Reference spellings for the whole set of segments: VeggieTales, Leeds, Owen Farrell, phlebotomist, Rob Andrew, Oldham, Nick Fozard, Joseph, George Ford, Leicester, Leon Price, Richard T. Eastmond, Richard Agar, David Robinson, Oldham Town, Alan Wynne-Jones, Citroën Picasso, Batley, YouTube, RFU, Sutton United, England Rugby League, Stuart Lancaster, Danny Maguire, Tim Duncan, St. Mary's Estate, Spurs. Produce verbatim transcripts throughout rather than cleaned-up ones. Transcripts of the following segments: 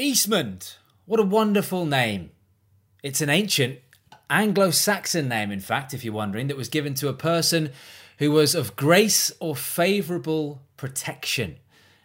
Eastmond. What a wonderful name. It's an ancient Anglo-Saxon name, in fact, if you're wondering, that was given to a person who was of grace or favourable protection.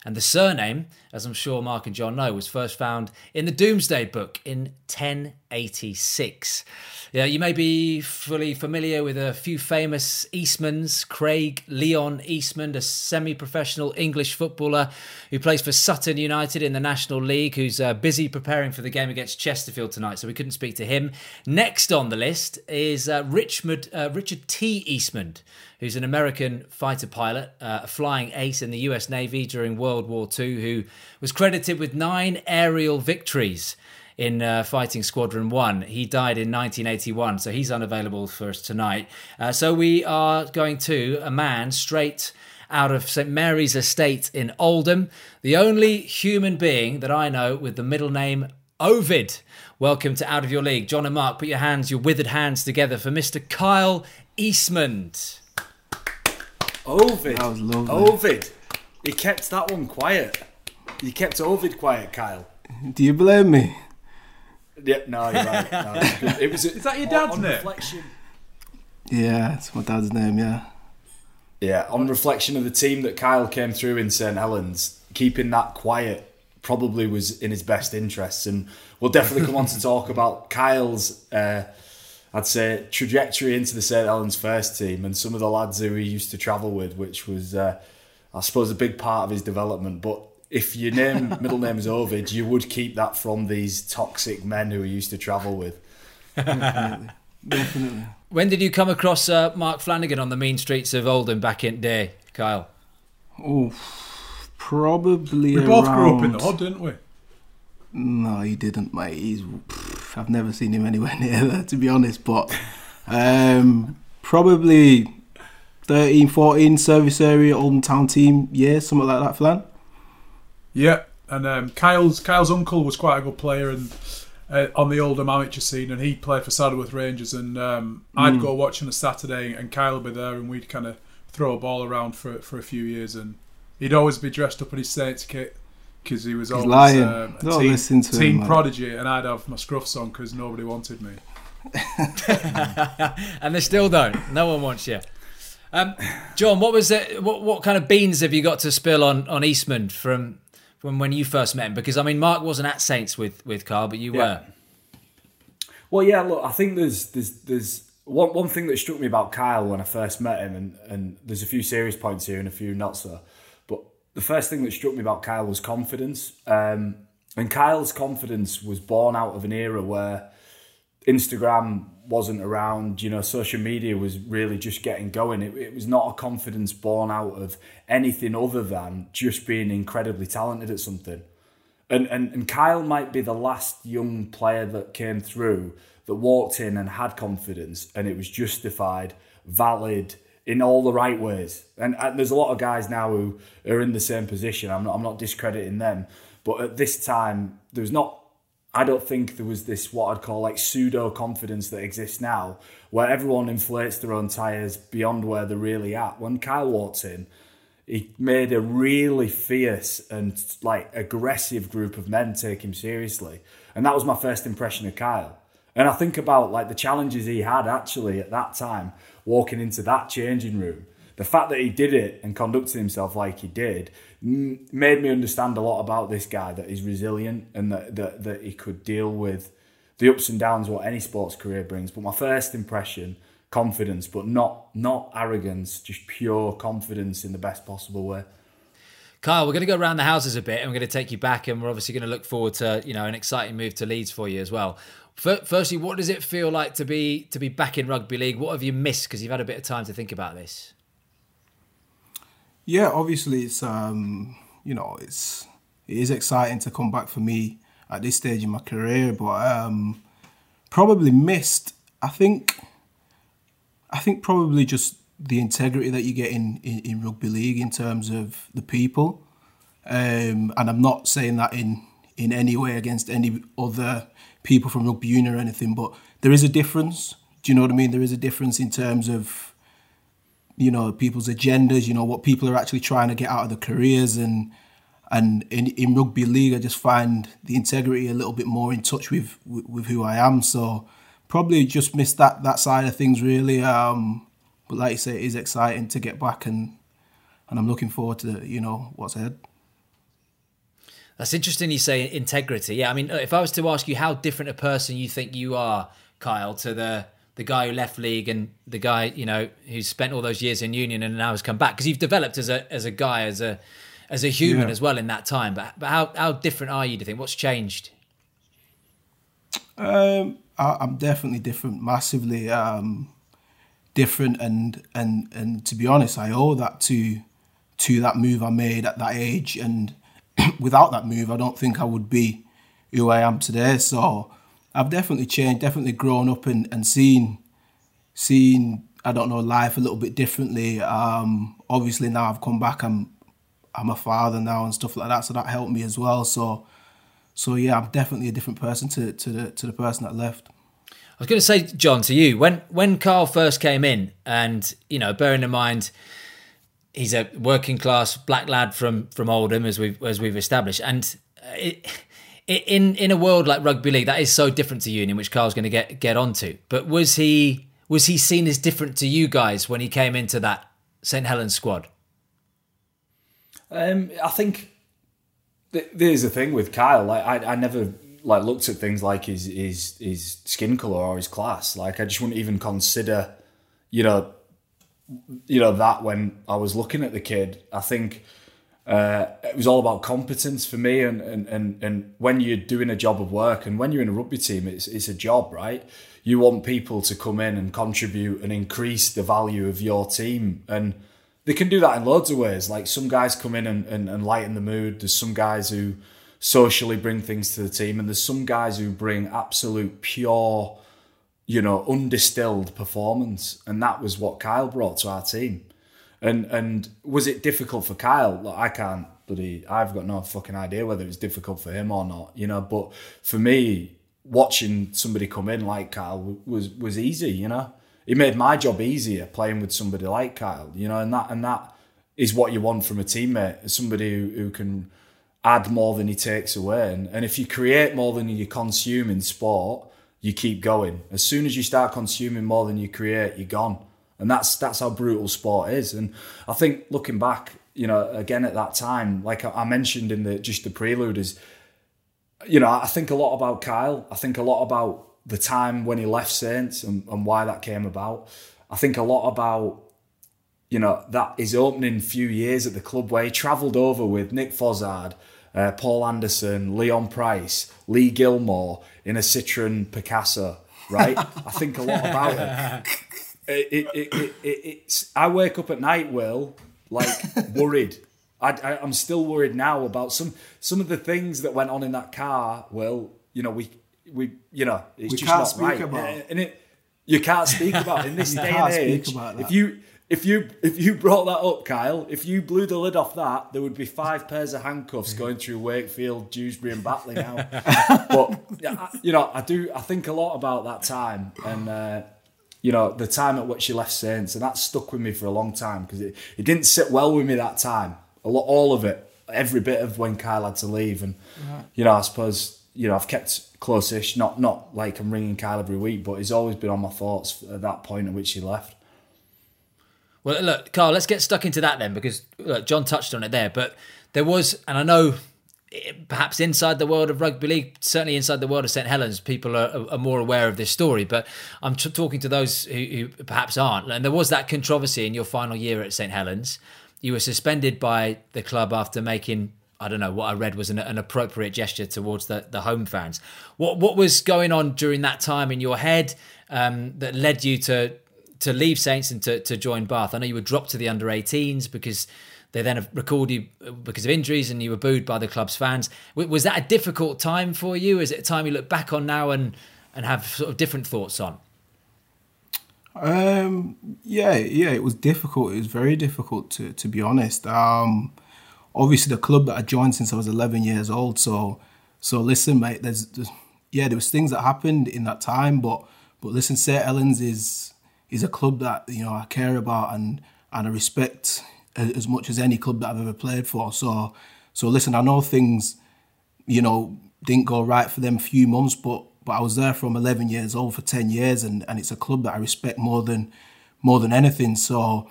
And the surname, as I'm sure Mark and John know, was first found in the Doomsday Book in ten eighty-six. Yeah, you may be fully familiar with a few famous Eastmonds. Craig Leon Eastmond, a semi-professional English footballer who plays for Sutton United in the National League, who's uh, busy preparing for the game against Chesterfield tonight, so we couldn't speak to him. Next on the list is uh, Richmond, uh, Richard T. Eastmond, who's an American fighter pilot, uh, a flying ace in the U S Navy during World War Two, who was credited with nine aerial victories in uh, Fighting Squadron One. He died in nineteen eighty-one, so he's unavailable for us tonight. Uh, so we are going to a man straight out of Saint Mary's Estate in Oldham, the only human being that I know with the middle name Ovid. Welcome to Out of Your League. John and Mark, put your hands, your withered hands together for Mister Kyle Eastmond. Ovid. That was lovely. Ovid. He kept that one quiet. He kept Ovid quiet, Kyle. Do you blame me? Yeah, no, you're right. No, it, it was. A, Is that your dad's on, on name? Reflection. Yeah, it's my dad's name. Yeah. Yeah. On reflection of the team that Kyle came through in Saint Helens, keeping that quiet probably was in his best interests, and we'll definitely come on to talk about Kyle's, uh, I'd say, trajectory into the Saint Helens first team and some of the lads who he used to travel with, which was, uh, I suppose, a big part of his development. But if your name, middle name is Ovid, you would keep that from these toxic men who he used to travel with. Definitely. Definitely. When did you come across uh, Mark Flanagan on the mean streets of Oldham back in the day, Kyle? Oh, probably we around... We both grew up in the hood, didn't we? No, he didn't, mate. He's... I've never seen him anywhere near there, to be honest, but um, probably thirteen, fourteen service area, Oldham Town team, yeah, something like that, Flan. Yeah, and um, Kyle's Kyle's uncle was quite a good player and uh, on the Oldham amateur scene, and he played for Saddleworth Rangers, and um, mm. I'd go watch on a Saturday and Kyle would be there, and we'd kind of throw a ball around for for a few years, and he'd always be dressed up in his Saints kit, because he was always um, a teen, to teen him, prodigy, and I'd have my scruffs on because nobody wanted me. And they still don't. No one wants you. Um, John, what was it? What, what kind of beans have you got to spill on, on Eastmond from, from when you first met him? Because, I mean, Mark wasn't at Saints with, with Carl, but you yeah. were. Well, yeah, look, I think there's there's there's one, one thing that struck me about Kyle when I first met him, and, and there's a few serious points here and a few not so. The first thing that struck me about Kyle was confidence. Um, and Kyle's confidence was born out of an era where Instagram wasn't around, you know, social media was really just getting going. It, it was not a confidence born out of anything other than just being incredibly talented at something. And, and, and Kyle might be the last young player that came through that walked in and had confidence, and it was justified, valid, in all the right ways. And, and there's a lot of guys now who are in the same position. I'm not, I'm not discrediting them. But at this time, there was not, I don't think there was this, what I'd call like pseudo confidence that exists now, where everyone inflates their own tyres beyond where they're really at. When Kyle walked in, he made a really fierce and like aggressive group of men take him seriously. And that was my first impression of Kyle. And I think about like the challenges he had actually at that time, walking into that changing room. The fact that he did it and conducted himself like he did m- made me understand a lot about this guy, that he's resilient and that, that that he could deal with the ups and downs what any sports career brings. But my first impression, confidence, but not not arrogance, just pure confidence in the best possible way. Kyle, we're going to go around the houses a bit and we're going to take you back, and we're obviously going to look forward to, you know, an exciting move to Leeds for you as well. Firstly, what does it feel like to be to be back in rugby league? What have you missed? Because you've had a bit of time to think about this. Yeah, obviously, it's um, you know, it's it is exciting to come back for me at this stage in my career, but um, probably missed. I think, I think probably just the integrity that you get in in, in rugby league in terms of the people, um, and I'm not saying that in in any way against any other people from rugby union or anything, but there is a difference. Do you know what I mean? There is a difference in terms of, you know, people's agendas, you know, what people are actually trying to get out of their careers. And And in, in rugby league, I just find the integrity a little bit more in touch with with, with who I am. So probably just missed that, that side of things, really. Um, but like you say, it is exciting to get back, and and I'm looking forward to, you know, what's ahead. That's interesting you say integrity. Yeah, I mean, if I was to ask you how different a person you think you are, Kyle, to the the guy who left league and the guy, you know, who spent all those years in union and now has come back, because you've developed as a as a guy, as a as a human, yeah, as well in that time. But but how, how different are you, do you think? What's changed? Um, I, I'm definitely different, massively um, different. And, and and to be honest, I owe that to to that move I made at that age. And without that move, I don't think I would be who I am today. So I've definitely changed, definitely grown up and, and seen, seen, I don't know, life a little bit differently. Um, obviously now I've come back, I'm I'm a father now and stuff like that, so that helped me as well. So, so yeah, I'm definitely a different person to to the, to the person that left. I was going to say, John, to you, when when Kyle first came in, and you know, bearing in mind he's a working class black lad from from Oldham, as we as we've established, and it, in in a world like rugby league, that is so different to union, which Kyle's going to get get onto. But was he was he seen as different to you guys when he came into that Saint Helens squad? Um, I think th- there's a thing with Kyle. Like, I, I never like looked at things like his his his skin color or his class. Like, I just wouldn't even consider, you know, you know that when I was looking at the kid. I think uh, it was all about competence for me. And and and and when you're doing a job of work, and when you're in a rugby team, it's it's a job, right? You want people to come in and contribute and increase the value of your team. And they can do that in loads of ways. Like, some guys come in and, and, and lighten the mood. There's some guys who socially bring things to the team. And there's some guys who bring absolute pure, you know, undistilled performance. And that was what Kyle brought to our team. And and was it difficult for Kyle? Look, I can't bloody, I've got no fucking idea whether it was difficult for him or not, you know. But for me, watching somebody come in like Kyle was was easy, you know. It made my job easier playing with somebody like Kyle, you know, and that and that is what you want from a teammate, somebody who, who can add more than he takes away. And, and if you create more than you consume in sport, you keep going. As soon as you start consuming more than you create, you're gone. And that's that's how brutal sport is. And I think looking back, you know, again at that time, like I mentioned in the just the prelude, is, you know, I think a lot about Kyle. I think a lot about the time when he left Saints and, and why that came about. I think a lot about, you know, that his opening few years at the club where he travelled over with Nick Fozard, uh, Paul Anderson, Leon Price, Lee Gilmore in a Citroën Picasso, right? I think a lot about it. It, it, it, it, it it's, I wake up at night, Will, like worried. I, I, I'm still worried now about some, some of the things that went on in that car, Will. You know, we... We, you know, it's we just can't not speak right. About. And it, you can't speak about in this day and age. If you, if you, if you brought that up, Kyle, if you blew the lid off that, there would be five pairs of handcuffs going through Wakefield, Dewsbury, and Batley now. But you know, I do. I think a lot about that time, and uh, you know, the time at which you left Saints, and that stuck with me for a long time because it, it didn't sit well with me that time. A lot, all of it, every bit of when Kyle had to leave, and right. you know, I suppose. You know, I've kept close-ish, not, not like I'm ringing Kyle every week, but he's always been on my thoughts at that point at which he left. Well, look, Kyle, let's get stuck into that then, because look, John touched on it there, but there was, and I know it, perhaps inside the world of rugby league, certainly inside the world of Saint Helens, people are, are more aware of this story, but I'm t- talking to those who, who perhaps aren't. And there was that controversy in your final year at Saint Helens. You were suspended by the club after making... I don't know, what I read was an, an appropriate gesture towards the, the home fans. What what was going on during that time in your head um, that led you to to leave Saints and to, to join Bath? I know you were dropped to the under eighteens because they then recalled you because of injuries and you were booed by the club's fans. Was that a difficult time for you? Is it a time you look back on now and, and have sort of different thoughts on? Um, yeah, yeah, it was difficult. It was very difficult, to, to be honest. Um Obviously, the club that I joined since I was eleven years old. So, so listen, mate. There's, there's yeah, there was things that happened in that time, but but listen, Saint Helens is is a club that, you know, I care about and and I respect as much as any club that I've ever played for. So, So listen, I know things, you know, didn't go right for them few months, but but I was there from eleven years old for ten years, and, and it's a club that I respect more than more than anything. So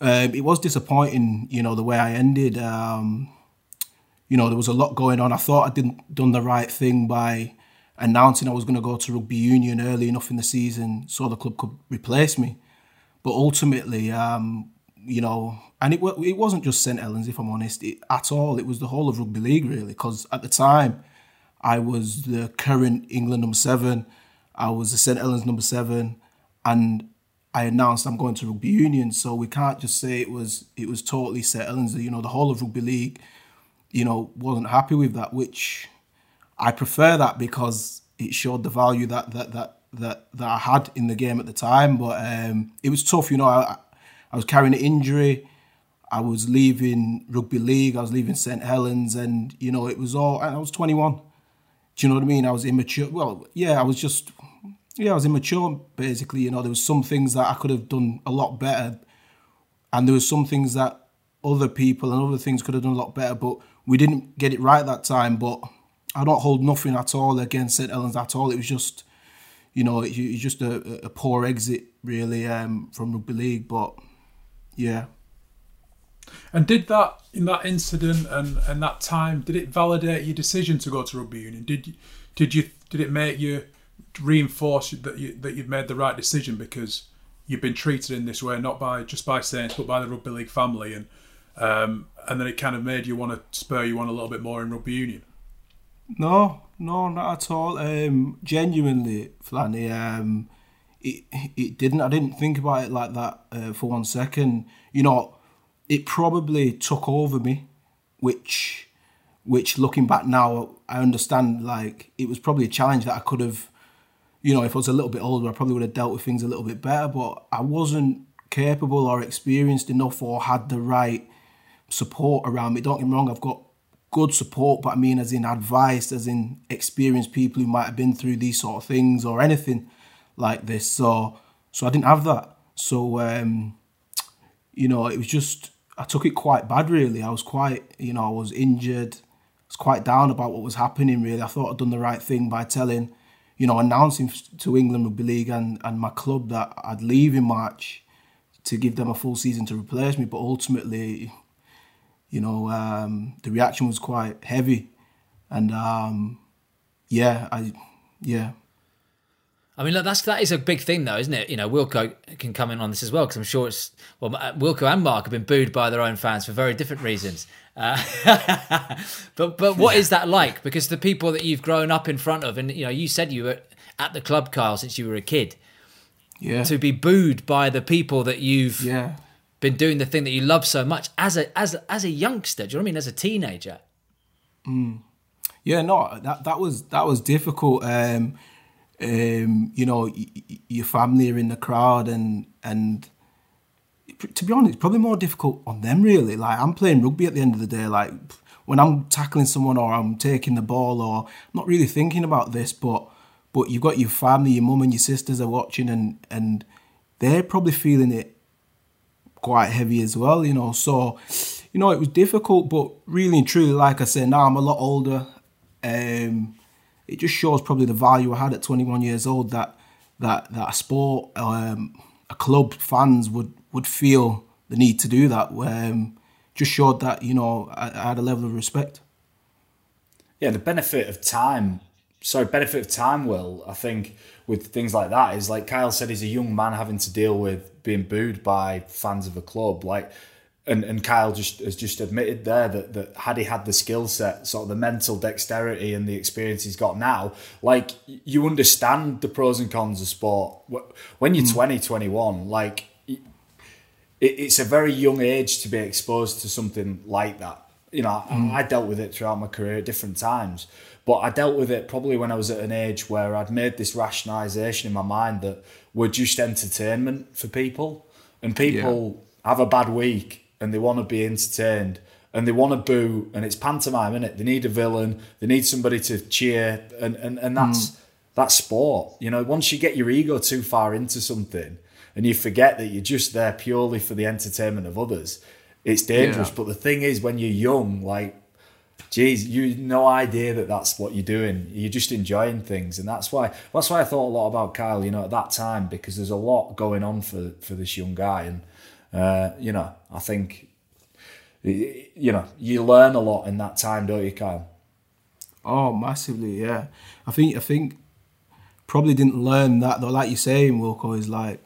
uh, it was disappointing, you know, the way I ended. Um, you know, there was a lot going on. I thought I didn't done the right thing by announcing I was going to go to rugby union early enough in the season so the club could replace me. But ultimately, um, you know, and it it wasn't just Saint Helens, if I'm honest, it, at all. It was the whole of rugby league, really, because at the time, I was the current England number seven. I was the Saint Helens number seven, and I announced I'm going to rugby union. So we can't just say it was it was totally Saint Helens. You know, the whole of rugby league, you know, wasn't happy with that, which I prefer that because it showed the value that that that that, that I had in the game at the time. But um, it was tough. You know, I I was carrying an injury. I was leaving rugby league. I was leaving Saint Helens, and you know, it was all. And I was twenty-one. Do you know what I mean? I was immature. Well, yeah, I was just, yeah, I was immature, basically. You know, there was some things that I could have done a lot better. And there were some things that other people and other things could have done a lot better. But we didn't get it right that time. But I don't hold nothing at all against Saint Helens at all. It was just, you know, it was just a, a poor exit, really, um, from rugby league. But, yeah. And did that, in that incident and, and that time, did it validate your decision to go to rugby union? Did you, did you did it make you reinforce that you that you've made the right decision because you've been treated in this way, not by just by Saints but by the rugby league family, and um, and then it kind of made you want to spur you on a little bit more in rugby union? No, no, not at all. Um, genuinely, Flanny, um, it it didn't. I didn't think about it like that uh, for one second. You know. It probably took over me, which, which looking back now, I understand, like, it was probably a challenge that I could have, you know, if I was a little bit older, I probably would have dealt with things a little bit better, but I wasn't capable or experienced enough or had the right support around me. Don't get me wrong, I've got good support, but I mean as in advice, as in experienced people who might have been through these sort of things or anything like this. So, so I didn't have that. So, um, you know, it was just, I took it quite bad, really. I was quite, you know, I was injured. I was quite down about what was happening, really. I thought I'd done the right thing by telling, you know, announcing to England Rugby League and, and my club that I'd leave in March to give them a full season to replace me. But ultimately, you know, um, the reaction was quite heavy. And, um, yeah, I, yeah. I mean, look, that's, that is a big thing, though, isn't it? You know, Wilco can come in on this as well, because I'm sure it's... Well, Wilco and Mark have been booed by their own fans for very different reasons. Uh, but but what is that like? Because the people that you've grown up in front of, and, you know, you said you were at the club, Kyle, since you were a kid. Yeah. To be booed by the people that you've yeah. been doing the thing that you love so much as a as as a youngster, do you know what I mean? As a teenager. Mm. Yeah, no, that, that was that was difficult. Um Um, you know, y- y- your family are in the crowd, and and to be honest, it's probably more difficult on them, really. Like, I'm playing rugby at the end of the day. Like, when I'm tackling someone or I'm taking the ball, or I'm not really thinking about this, but but you've got your family, your mum and your sisters are watching, and and they're probably feeling it quite heavy as well, you know. So, you know, it was difficult, but really and truly, like I say, now I'm a lot older. Um It just shows probably the value I had at twenty-one years old, that that that a sport, um, a club, fans would would feel the need to do that. Um, just showed that, you know, I, I had a level of respect. Yeah, the benefit of time. Sorry, benefit of time, Will, I think with things like that is, like Kyle said, he's a young man having to deal with being booed by fans of a club. Like, and, and Kyle just has just admitted there that, that had he had the skill set, sort of the mental dexterity and the experience he's got now, like, you understand the pros and cons of sport. When you're mm. twenty, twenty-one, like, it, it's a very young age to be exposed to something like that. You know, mm. I, I dealt with it throughout my career at different times, but I dealt with it probably when I was at an age where I'd made this rationalisation in my mind that we're just entertainment for people, and people yeah. have a bad week. And they want to be entertained, and they want to boo, and it's pantomime, isn't it? They need a villain, they need somebody to cheer, and and, and that's mm. that's sport. You know, once you get your ego too far into something, and you forget that you're just there purely for the entertainment of others, it's dangerous. Yeah. But the thing is, when you're young, like, geez, you no idea that that's what you're doing. You're just enjoying things, and that's why that's why I thought a lot about Kyle, you know, at that time, because there's a lot going on for for this young guy, and uh, you know, I think, you know, you learn a lot in that time, don't you, Kyle? Oh, massively, yeah. I think I think probably didn't learn that though. Like you're saying, Wilco, is like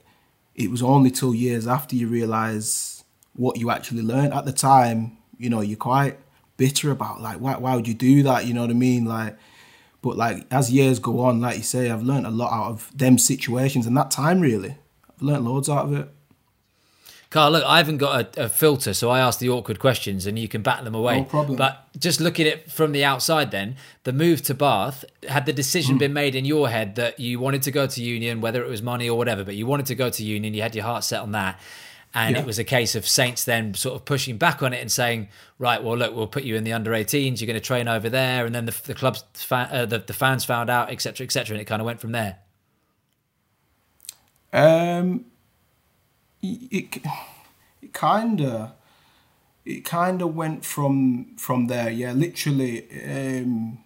it was only two years after you realise what you actually learned. At the time, you know, you're quite bitter about like why why would you do that? You know what I mean? Like, but like as years go on, like you say, I've learned a lot out of them situations and that time. Really, I've learned loads out of it. Carl, look, I haven't got a, a filter, so I ask the awkward questions and you can bat them away. No problem. But just looking at it from the outside then, the move to Bath, had the decision mm. been made in your head that you wanted to go to Union, whether it was money or whatever, but you wanted to go to Union, you had your heart set on that. And yeah. It was a case of Saints then sort of pushing back on it and saying, right, well, look, we'll put you in the under eighteens, you're going to train over there. And then the, the club's fa- uh, the, the fans found out, et cetera, et cetera, and it kind of went from there. Um... It it kind of it kind of went from from there, yeah. Literally, um,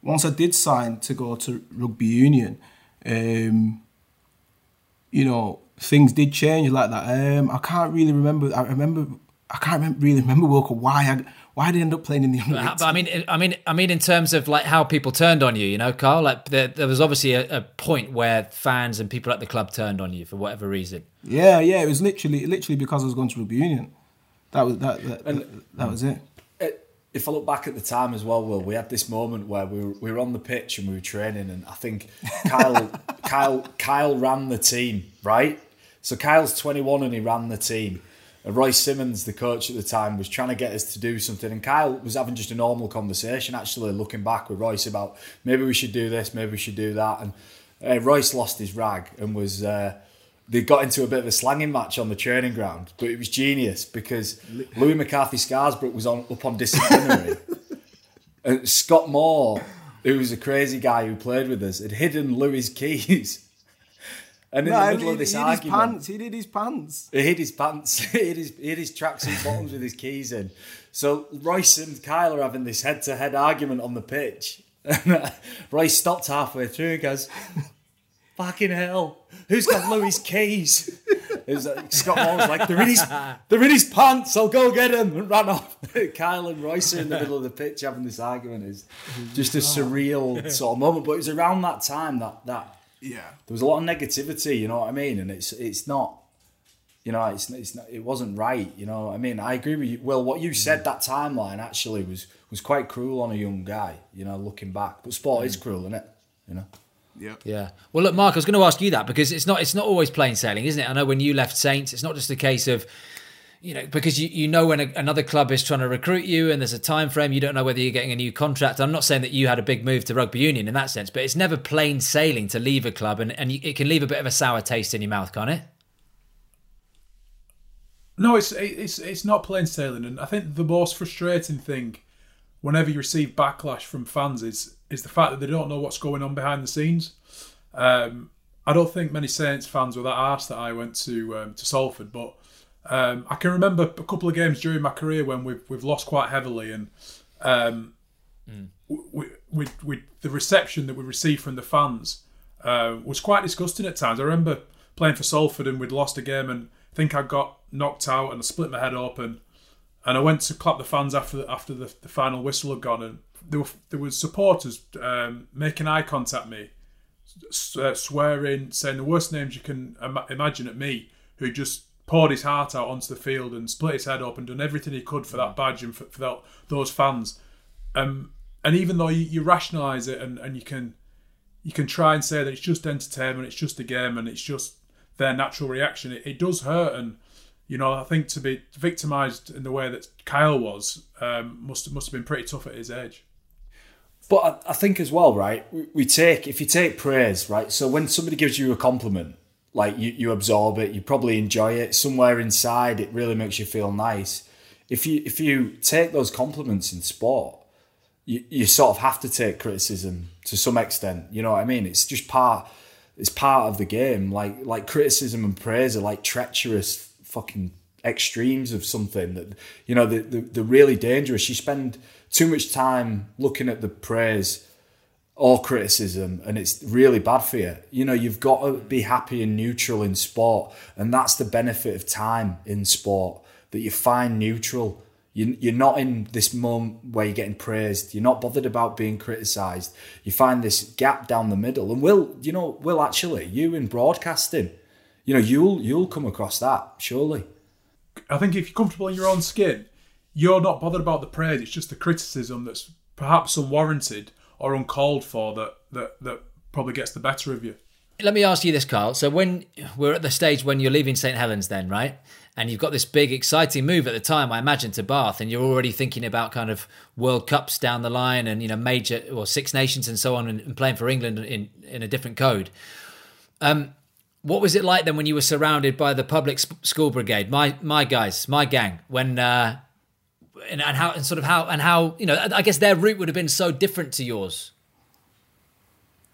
once I did sign to go to Rugby Union, um, you know, things did change like that. Um, I can't really remember. I remember. I can't remember, really remember Wilco, why I why I did end up playing in the under. But, but I mean, I mean, I mean, in terms of like how people turned on you, you know, Carl. Like there, there was obviously a, a point where fans and people at the club turned on you for whatever reason. Yeah, yeah, it was literally, literally because I was going to Rugby Union. That was that. That, and, that, that was it. If I look back at the time as well, Will, we had this moment where we were, we were on the pitch and we were training, and I think Kyle, Kyle, Kyle ran the team, right? So Kyle's twenty-one and he ran the team. Royce Simmons, the coach at the time, was trying to get us to do something, and Kyle was having just a normal conversation, actually looking back with Royce about maybe we should do this, maybe we should do that, and uh, Royce lost his rag and was uh, they got into a bit of a slanging match on the training ground, but it was genius because Louis McCarthy Scarsbrook was on up on disciplinary, and Scott Moore, who was a crazy guy who played with us, had hidden Louis' keys. And in no, the middle he, of this he argument... He hid his pants, he hid his pants. He hid his pants, he hid his, he hid his tracksuit bottoms with his keys in. So Royce and Kyle are having this head-to-head argument on the pitch. And Royce stopped halfway through and goes, fucking hell, who's got Louis' keys? It was like, Scott Moore was like, they're in, his, they're in his pants, I'll go get him, and ran off. Kyle and Royce are in the middle of the pitch having this argument. It's just a surreal sort of moment. But it was around that time that... that yeah, there was a lot of negativity, you know what I mean, and it's it's not, you know, it's it's not, it wasn't right, you know what I mean. I agree with you. Well, what you said, that timeline actually was was quite cruel on a young guy, you know, looking back. But sport mm. is cruel, isn't it? You know. Yeah. Yeah. Well, look, Mark, I was going to ask you that because it's not it's not always plain sailing, isn't it? I know when you left Saints, it's not just a case of, you know, because you, you know when a, another club is trying to recruit you and there's a time frame, you don't know whether you're getting a new contract. I'm not saying that you had a big move to Rugby Union in that sense, but it's never plain sailing to leave a club, and, and it can leave a bit of a sour taste in your mouth, can't it? No, it's it's it's not plain sailing, and I think the most frustrating thing whenever you receive backlash from fans is is the fact that they don't know what's going on behind the scenes. Um, I don't think many Saints fans were that arsed that I went to um, to Salford, but Um, I can remember a couple of games during my career when we've we've lost quite heavily, and um, mm. we, we, we, the reception that we received from the fans uh, was quite disgusting at times. I remember playing for Salford and we'd lost a game, and I think I got knocked out and I split my head open, and I went to clap the fans after the, after the, the final whistle had gone, and there were there were supporters um, making eye contact at me, uh, swearing, saying the worst names you can im- imagine at me, who just poured his heart out onto the field and split his head up and done everything he could for that badge and for, for that, those fans. Um, and even though you, you rationalise it and, and you can you can try and say that it's just entertainment, it's just a game, and it's just their natural reaction, it, it does hurt. And you know, I think to be victimised in the way that Kyle was um, must must have been pretty tough at his age. But I, I think as well, right? We, we take if you take praise, right? So when somebody gives you a compliment, like you, you absorb it, you probably enjoy it. Somewhere inside, it really makes you feel nice. If you if you take those compliments in sport, you, you sort of have to take criticism to some extent. You know what I mean? It's just part it's part of the game. Like like criticism and praise are like treacherous fucking extremes of something that, you know, they're, they're really dangerous. You spend too much time looking at the praise or criticism, and it's really bad for you. You know, you've got to be happy and neutral in sport, and that's the benefit of time in sport, that you find neutral. You, you're not in this moment where you're getting praised. You're not bothered about being criticised. You find this gap down the middle. And Will, you know, Will, actually, you in broadcasting, you know, you'll you'll come across that, surely. I think if you're comfortable in your own skin, you're not bothered about the praise. It's just the criticism that's perhaps unwarranted or uncalled for that that that probably gets the better of you. Let me ask you this, Kyle. So when we're at the stage when you're leaving Saint Helens then, right? And you've got this big, exciting move at the time, I imagine, to Bath, and you're already thinking about kind of World Cups down the line and, you know, major or well, Six Nations and so on, and, and playing for England in, in a different code. Um, what was it like then when you were surrounded by the public school brigade, my my guys, my gang, when... Uh, And, and how and sort of how and how you know I guess their route would have been so different to yours.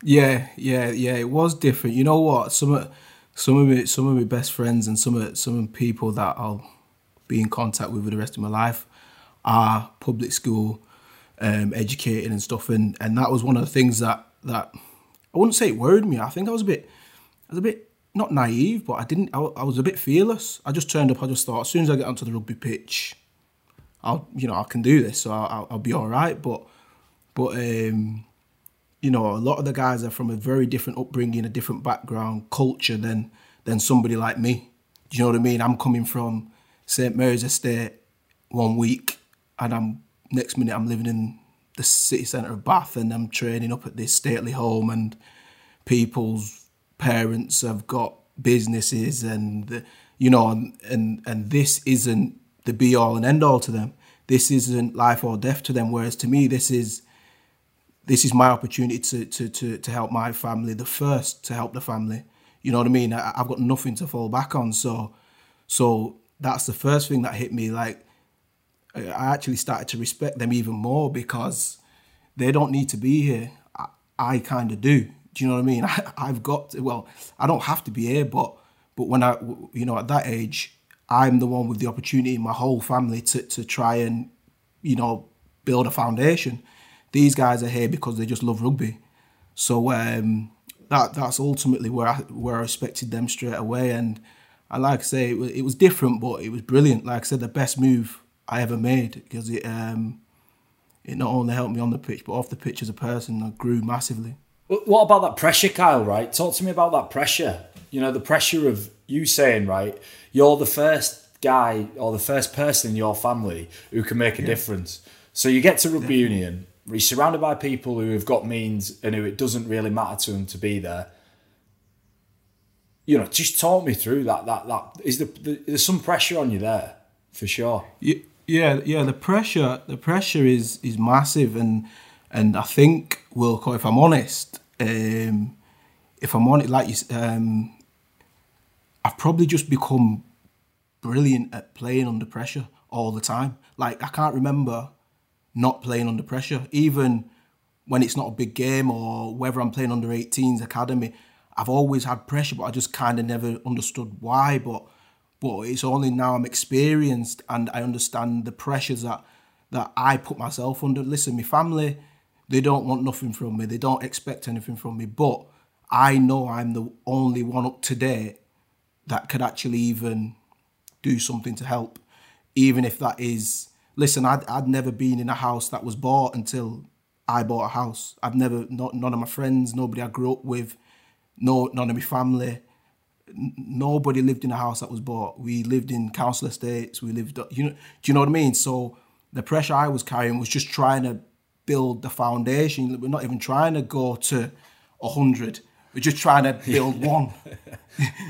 Yeah, yeah, yeah. It was different. You know what? Some of some of my, some of my best friends and some of some people that I'll be in contact with for the rest of my life are public school um, educated and stuff. And, and that was one of the things that, that I wouldn't say it worried me. I think I was a bit I was a bit not naive, but I didn't. I, I was a bit fearless. I just turned up. I just thought, as soon as I get onto the rugby pitch, I'll, you know, I can do this, so I'll, I'll be all right. But, but um, you know, a lot of the guys are from a very different upbringing, a different background, culture than than somebody like me. Do you know what I mean? I'm coming from Saint Mary's Estate one week, and I'm next minute I'm living in the city centre of Bath, and I'm training up at this stately home, and people's parents have got businesses, and you know, and and, and this isn't the be-all and end-all to them. This isn't life or death to them, whereas to me, this is this is my opportunity to to to, to help my family, the first to help the family. You know what I mean? I, I've got nothing to fall back on, so so that's the first thing that hit me. Like, I actually started to respect them even more because they don't need to be here. I, I kind of do. Do you know what I mean? I, I've got to, well, I don't have to be here, but but when I, you know, at that age, I'm the one with the opportunity in my whole family to, to try and, you know, build a foundation. These guys are here because they just love rugby. So um, that that's ultimately where I, where I respected them straight away. And I like I say, it was, it was different, but it was brilliant. Like I said, the best move I ever made, because it, um, it not only helped me on the pitch, but off the pitch as a person, I grew massively. What about that pressure, Kyle, right? Talk to me about that pressure. You know, the pressure of you saying, right, you're the first guy or the first person in your family who can make a yeah. difference. So you get to rugby Definitely. union, you're surrounded by people who have got means and who it doesn't really matter to them to be there. You know, just talk me through that. That that is the, the there's some pressure on you there for sure. Yeah, yeah, yeah. The pressure, the pressure is is massive, and and I think, Wilco, if I'm honest, um, if I'm honest, like you. Um, I've probably just become brilliant at playing under pressure all the time. Like, I can't remember not playing under pressure, even when it's not a big game or whether I'm playing under eighteens academy. I've always had pressure, but I just kind of never understood why. But but it's only now I'm experienced and I understand the pressures that, that I put myself under. Listen, my family, they don't want nothing from me. They don't expect anything from me. But I know I'm the only one up to date that could actually even do something to help, even if that is... Listen, I'd, I'd never been in a house that was bought until I bought a house. I've never... Not, none of my friends, nobody I grew up with, no none of my family, n- nobody lived in a house that was bought. We lived in council estates, we lived... You know, do you know what I mean? So the pressure I was carrying was just trying to build the foundation. We're not even trying to go to one hundred. We're just trying to build one.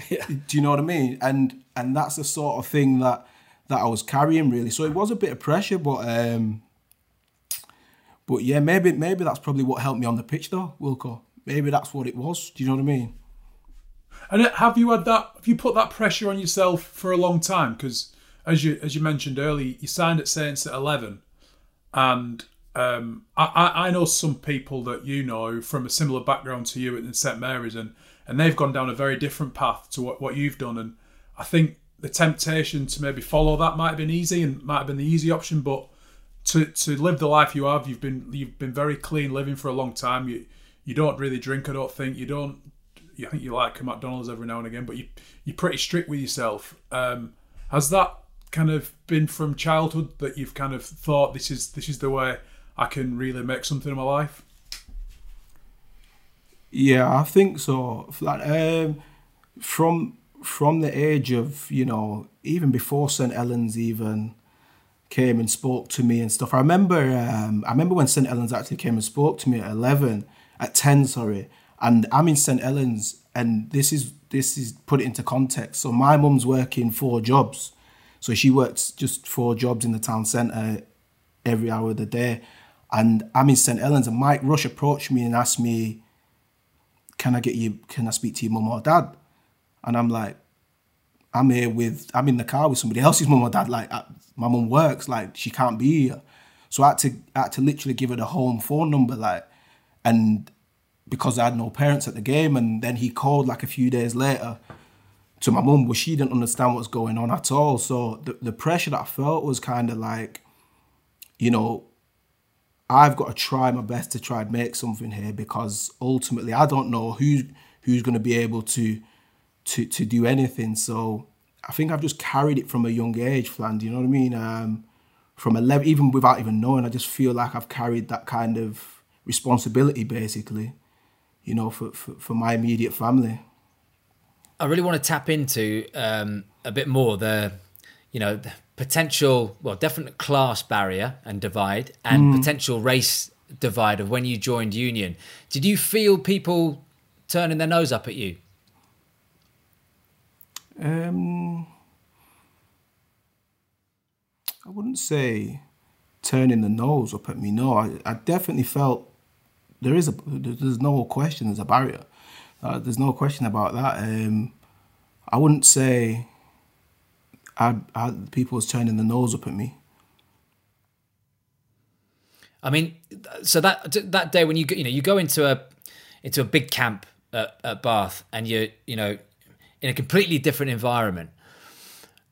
yeah. Do you know what I mean? And and that's the sort of thing that, that I was carrying, really. So it was a bit of pressure, but um, but yeah, maybe maybe that's probably what helped me on the pitch, though, Wilco. Maybe that's what it was. Do you know what I mean? And have you had that? Have you put that pressure on yourself for a long time? Because as you as you mentioned earlier, you signed at Saints at eleven, and. Um, I, I know some people that you know from a similar background to you in Saint Mary's, and, and they've gone down a very different path to what, what you've done. And I think the temptation to maybe follow that might have been easy and might have been the easy option, but to to live the life you have, you've been you've been very clean living for a long time. You you don't really drink, I don't think. You don't. You think you like a McDonald's every now and again, but you you're pretty strict with yourself. Um, has that kind of been from childhood that you've kind of thought this is this is the way I can really make something of my life? Yeah, I think so. Um, from from the age of, you know, even before Saint Helens even came and spoke to me and stuff. I remember um, I remember when Saint Helens actually came and spoke to me at eleven, at ten, sorry. And I'm in Saint Helens, and this is this is put it into context. So my mum's working four jobs. So she works just four jobs in the town centre every hour of the day. And I'm in Saint Helens, and Mike Rush approached me and asked me, can I get you, can I speak to your mum or dad? And I'm like, I'm here with, I'm in the car with somebody else's mum or dad. Like, I, my mum works, like, she can't be here. So I had to, I had to literally give her the home phone number, like, and because I had no parents at the game. And then he called, like, a few days later to my mum, but she didn't understand what's going on at all. So the, the pressure that I felt was kind of like, you know, I've got to try my best to try and make something here, because ultimately I don't know who who's going to be able to to to do anything. So I think I've just carried it from a young age, Flan, do you know what I mean? Um, from eleven, even without even knowing, I just feel like I've carried that kind of responsibility, basically, you know, for, for, for my immediate family. I really want to tap into um, a bit more the, you know, the potential, well, definite class barrier and divide and mm. potential race divide of when you joined Union. Did you feel people turning their nose up at you? Um, I wouldn't say turning the nose up at me. No, I, I definitely felt there is a, there's no question there's a barrier. Uh, there's no question about that. Um, I wouldn't say I, I, people was turning the nose up at me. I mean, so that that day when you you know you go into a into a big camp at, at Bath, and you you know in a completely different environment,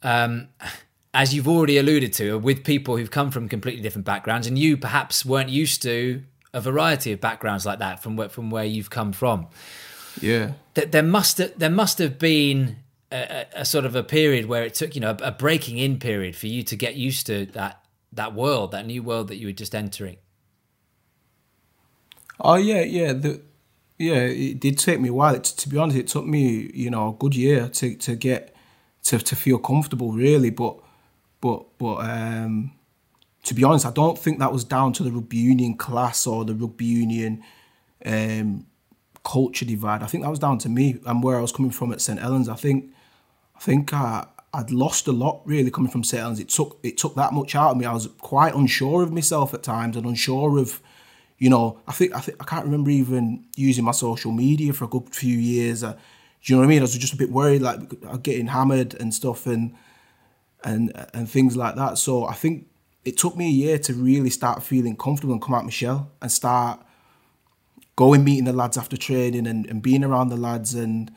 um, as you've already alluded to, with people who've come from completely different backgrounds, and you perhaps weren't used to a variety of backgrounds like that from where from where you've come from. Yeah, there must have, there must have been a, a sort of a period where it took, you know, a breaking in period for you to get used to that that world, that new world that you were just entering. Oh yeah, yeah, the, yeah. It did take me a while. It, to be honest, it took me, you know, a good year to, to get to, to feel comfortable, really. But but but um, to be honest, I don't think that was down to the rugby union class or the rugby union. Um, culture divide. I think that was down to me and where I was coming from at Saint Helens. I think I think I, I'd lost a lot really coming from Saint Helens. It took it took that much out of me. I was quite unsure of myself at times and unsure of, you know, I think I think I can't remember even using my social media for a good few years. I, do you know what I mean? I was just a bit worried, like getting hammered and stuff and and and things like that. So I think it took me a year to really start feeling comfortable and come out my shell and start going meeting the lads after training and, and being around the lads and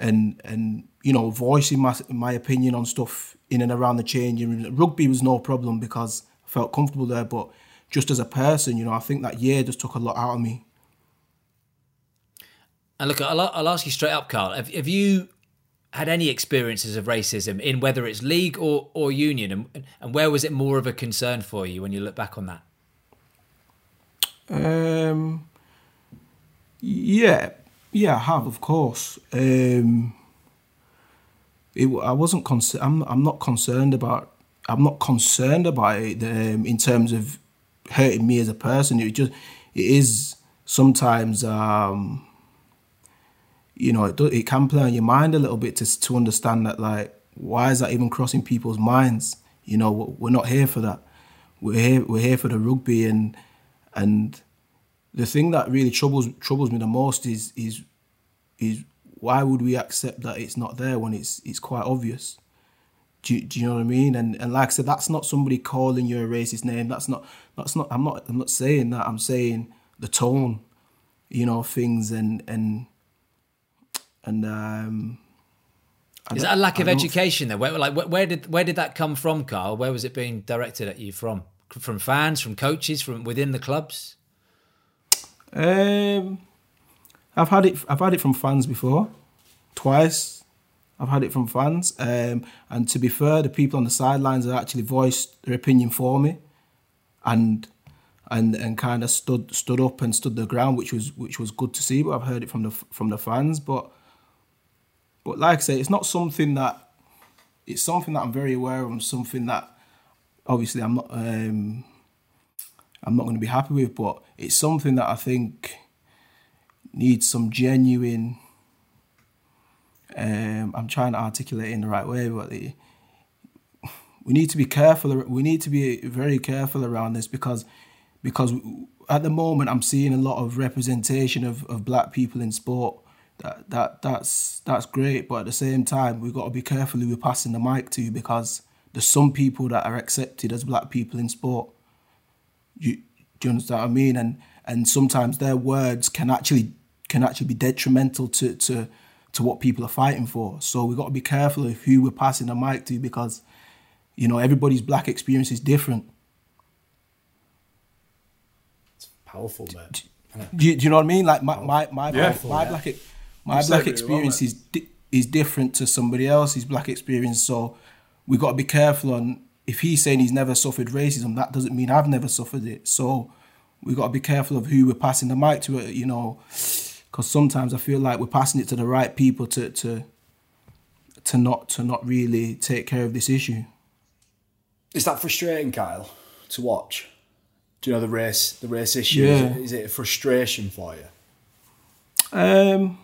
and and you know voicing my my opinion on stuff in and around the changing room. Rugby was no problem because I felt comfortable there, but just as a person, you know, I think that year just took a lot out of me. And look, I'll, I'll ask you straight up, Kyle. Have, have you had any experiences of racism in whether it's league or or union, and and where was it more of a concern for you when you look back on that? Um. Yeah, yeah, I have, of course. Um, it, I wasn't. Con- I'm. I'm not concerned about. I'm not concerned about it um, in terms of hurting me as a person. It just. It is sometimes. Um, you know, it, do, it can play on your mind a little bit to to understand that. Like, why is that even crossing people's minds? You know, we're not here for that. We're here. We're here for the rugby and and. The thing that really troubles troubles me the most is is is why would we accept that it's not there when it's it's quite obvious? Do you, do you know what I mean? And and like I said, that's not somebody calling you a racist name. That's not that's not. I'm not I'm not saying that. I'm saying the tone, you know, things and and and um, Is that a lack of education then? Where, like, where did where did that come from, Kyle? Where was it being directed at you from? From fans, from coaches, from within the clubs? Um, I've had it. I've had it from fans before, twice. I've had it from fans, um, and to be fair, the people on the sidelines have actually voiced their opinion for me, and and and kind of stood stood up and stood their ground, which was which was good to see. But I've heard it from the from the fans, but. But like I say, it's not something that, it's something that I'm very aware of and something that obviously I'm not um, I'm not going to be happy with, but it's something that I think needs some genuine, um, I'm trying to articulate it in the right way, but the, we need to be careful, we need to be very careful around this because because at the moment I'm seeing a lot of representation of, of black people in sport. That that that's that's great, but at the same time, we've got to be careful who we're passing the mic to because there's some people that are accepted as black people in sport. You, do you understand what I mean? And and sometimes their words can actually can actually be detrimental to, to to what people are fighting for. So we've got to be careful of who we're passing the mic to because, you know, everybody's black experience is different. It's powerful, man. Do, do, do you know what I mean? Like my my my, yeah. my, my yeah. black. It, My You're black experience well, is di- is different to somebody else's black experience, so we got to be careful on if he's saying he's never suffered racism, that doesn't mean I've never suffered it. So we got to be careful of who we're passing the mic to, you know, because sometimes I feel like we're passing it to the right people to to to not to not really take care of this issue. Is that frustrating, Kyle, to watch? Do you know the race the race issue? Yeah. Is it, is it a frustration for you? Um.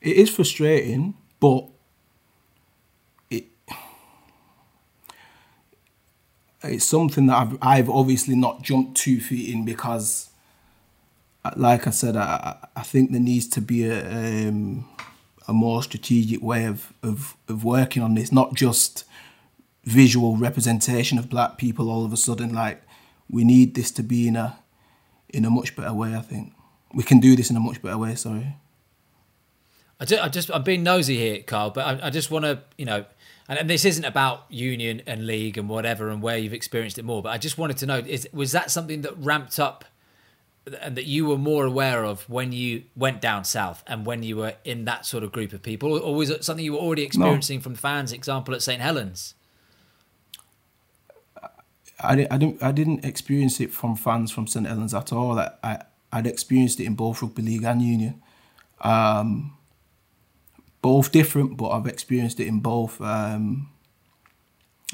It is frustrating, but it it's something that I've I've obviously not jumped two feet in because, like I said, I I think there needs to be a um, a more strategic way of, of of working on this, not just visual representation of black people all of a sudden. Like we need this to be in a in a much better way. I think we can do this in a much better way. Sorry. I just, I just, I'm being nosy here, Kyle, but I, I just want to, you know, and, and this isn't about union and league and whatever and where you've experienced it more, but I just wanted to know, is, was that something that ramped up and that you were more aware of when you went down south and when you were in that sort of group of people? Or was it something you were already experiencing no. from fans, example, at Saint Helens? I, I, didn't, I didn't experience it from fans from Saint Helens at all. I, I, I'd experienced it in both rugby league and union. Um... Both different, but I've experienced it in both. Um,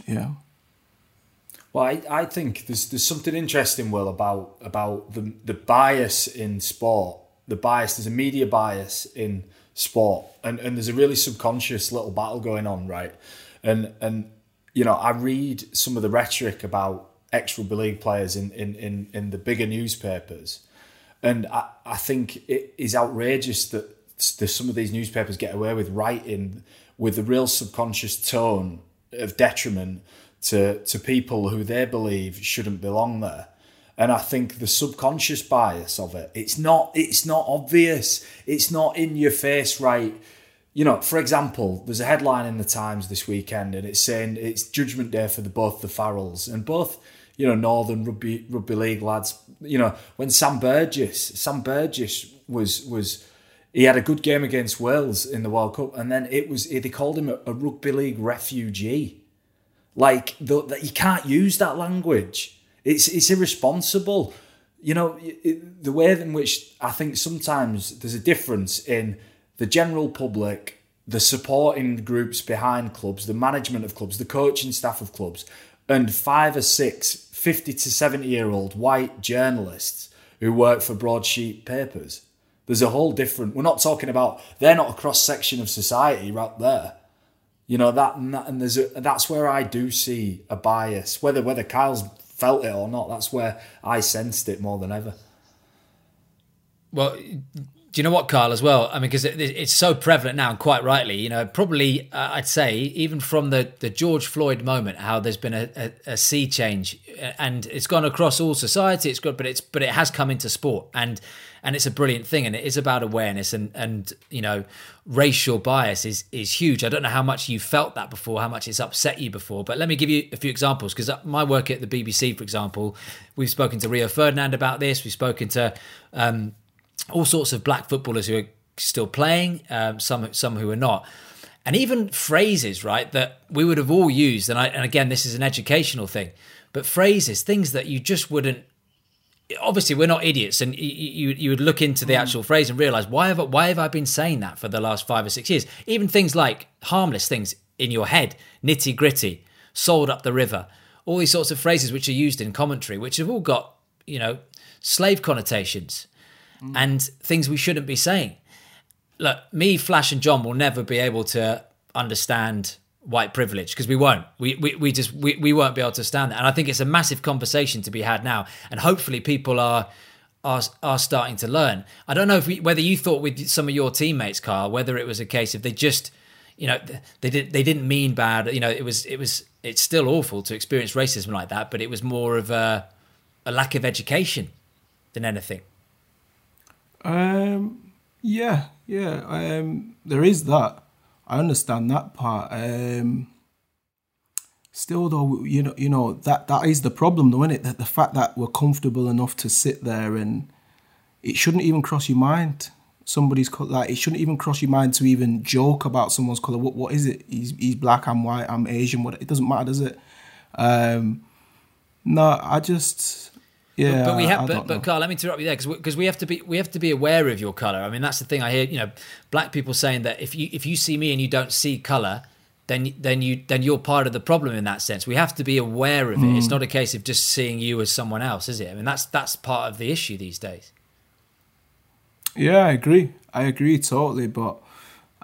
yeah. Well, I, I think there's there's something interesting, Will, about about the the bias in sport. The bias, there's a media bias in sport, and and there's a really subconscious little battle going on, right? And and you know, I read some of the rhetoric about ex-rugby league players in in in, in the bigger newspapers, and I, I think it is outrageous that. Some of these newspapers get away with writing with a real subconscious tone of detriment to, to people who they believe shouldn't belong there. And I think the subconscious bias of it, it's not it's not obvious. It's not in your face, right? You know, for example, there's a headline in the Times this weekend and it's saying it's Judgment Day for the, both the Farrells and both, you know, Northern Rugby, Rugby League lads. You know, when Sam Burgess, Sam Burgess was... was He had a good game against Wales in the World Cup, and then it was they called him a, a rugby league refugee. Like the, the, you can't use that language; it's it's irresponsible. You know it, the way in which I think sometimes there's a difference in the general public, the supporting groups behind clubs, the management of clubs, the coaching staff of clubs, and five or six fifty to seventy year old white journalists who work for broadsheet papers. There's a whole different... We're not talking about... They're not a cross-section of society right there. You know, that and, that, and there's a, that's where I do see a bias. Whether whether Kyle's felt it or not, that's where I sensed it more than ever. Well, Do you know what, Kyle, as well? I mean, because it, it's so prevalent now, and quite rightly, you know, probably uh, I'd say even from the, the George Floyd moment, how there's been a, a, a sea change, and it's gone across all society. It's good, but it's but it has come into sport, and and it's a brilliant thing, and it is about awareness, and and you know, racial bias is is huge. I don't know how much you felt that before, how much it's upset you before, but let me give you a few examples, because my work at the B B C, for example, we've spoken to Rio Ferdinand about this. We've spoken to Um, all sorts of black footballers who are still playing, um, some some who are not. And even phrases, right, that we would have all used, and, I, and again, this is an educational thing, but phrases, things that you just wouldn't, obviously we're not idiots, and you you would look into the actual phrase and realise, why have, why have I been saying that for the last five or six years? Even things like harmless things in your head, nitty gritty, sold up the river, all these sorts of phrases which are used in commentary, which have all got, you know, slave connotations. And things we shouldn't be saying. Look, me, Flash and John will never be able to understand white privilege, because we won't. We we we just we, we won't be able to stand that. And I think it's a massive conversation to be had now. And hopefully people are are are starting to learn. I don't know if we, whether you thought with some of your teammates, Kyle, whether it was a case of they just, you know, they did they didn't mean bad. You know, it was it was it's still awful to experience racism like that, but it was more of a, a lack of education than anything. Um. Yeah. Yeah. Um. There is that. I understand that part. Um. Still, though, you know, you know that that is the problem, though, isn't it? That the fact that we're comfortable enough to sit there, and it shouldn't even cross your mind. Somebody's co- like it shouldn't even cross your mind to even joke about someone's color. What What is it? He's He's black. I'm white. I'm Asian. What? It doesn't matter, does it? Um. No, I just. Yeah, but we have, I, I but, but Carl, let me interrupt you there, because because we, we have to be we have to be aware of your colour. I mean, that's the thing I hear. You know, black people saying that if you if you see me and you don't see colour, then then you then you're part of the problem in that sense. We have to be aware of it. Mm. It's not a case of just seeing you as someone else, is it? I mean, that's that's part of the issue these days. Yeah, I agree. I agree totally. But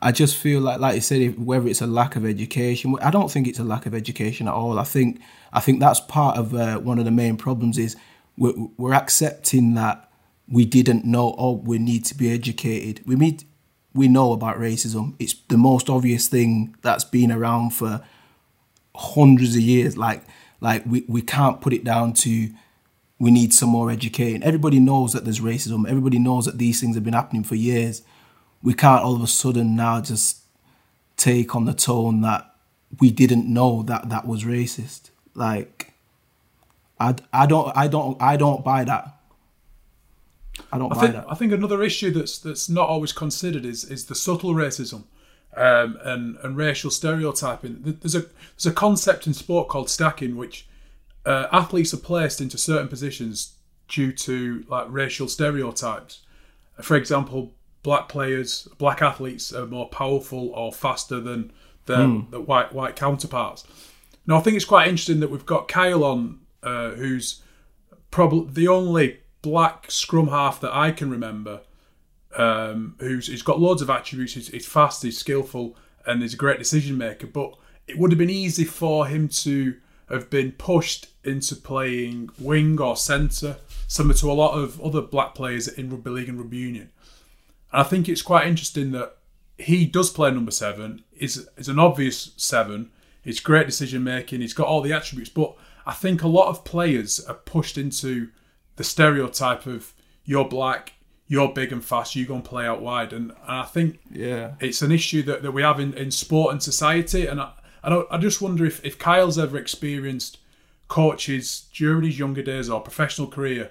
I just feel like, like you said, whether it's a lack of education, I don't think it's a lack of education at all. I think I think that's part of uh, one of the main problems is. We're accepting that we didn't know, or we need to be educated. We need, we know about racism. It's the most obvious thing that's been around for hundreds of years. Like, like we, we can't put it down to we need some more educating. Everybody knows that there's racism. Everybody knows that these things have been happening for years. We can't all of a sudden now just take on the tone that we didn't know that that was racist. Like... I, I don't I don't I don't buy that. I don't I buy think, that. I think another issue that's that's not always considered is is the subtle racism, um, and and racial stereotyping. There's a there's a concept in sport called stacking, which uh, athletes are placed into certain positions due to like racial stereotypes. For example, black players, black athletes are more powerful or faster than their mm. the white white counterparts. Now I think it's quite interesting that we've got Kyle on. Uh, who's probably the only black scrum half that I can remember, um, who's he's got loads of attributes. He's, he's fast, he's skillful, and he's a great decision maker. But it would have been easy for him to have been pushed into playing wing or centre, similar to a lot of other black players in rugby league and rugby union. And I think it's quite interesting that he does play number seven. Is is an obvious seven. It's great decision making. He's got all the attributes, but I think a lot of players are pushed into the stereotype of you're black, you're big and fast, you go and play out wide. And, and I think yeah. it's an issue that, that we have in, in sport and society. And I I, I just wonder if, if Kyle's ever experienced coaches during his younger days or professional career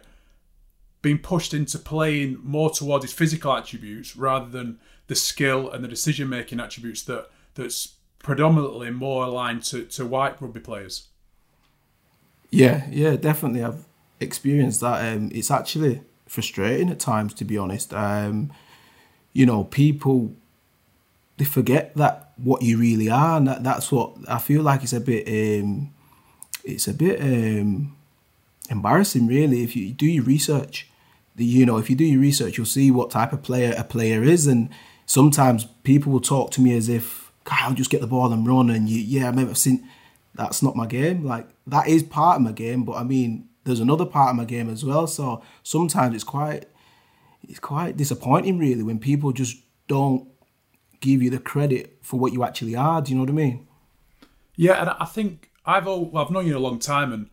being pushed into playing more towards his physical attributes rather than the skill and the decision-making attributes that that's predominantly more aligned to, to white rugby players. Yeah, yeah, definitely. I've experienced that. Um, it's actually frustrating at times, to be honest. Um, you know, people, they forget that what you really are. And that, that's what I feel like it's a bit, um, it's a bit um, embarrassing, really. If you do your research, the, you know, if you do your research, you'll see what type of player a player is. And sometimes people will talk to me as if, I'll just get the ball and run. And you, yeah, I remember I've seen... That's not my game. Like, that is part of my game, but I mean, there's another part of my game as well. So sometimes it's quite, it's quite disappointing, really, when people just don't give you the credit for what you actually are. Do you know what I mean? Yeah, and I think I've all, well, I've known you a long time, and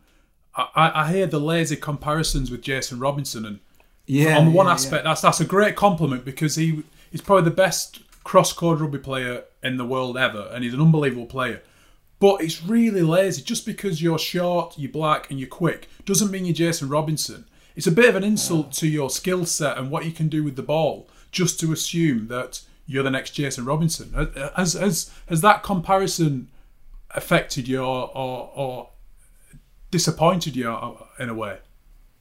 I, I hear the lazy comparisons with Jason Robinson, and yeah, on the one yeah, aspect, yeah. that's that's a great compliment, because he he's probably the best cross-code rugby player in the world ever, and he's an unbelievable player. But it's really lazy. Just because you're short, you're black, and you're quick doesn't mean you're Jason Robinson. It's a bit of an insult yeah. to your skill set and what you can do with the ball, just to assume that you're the next Jason Robinson. Has has has that comparison affected you, or or, or disappointed you in a way?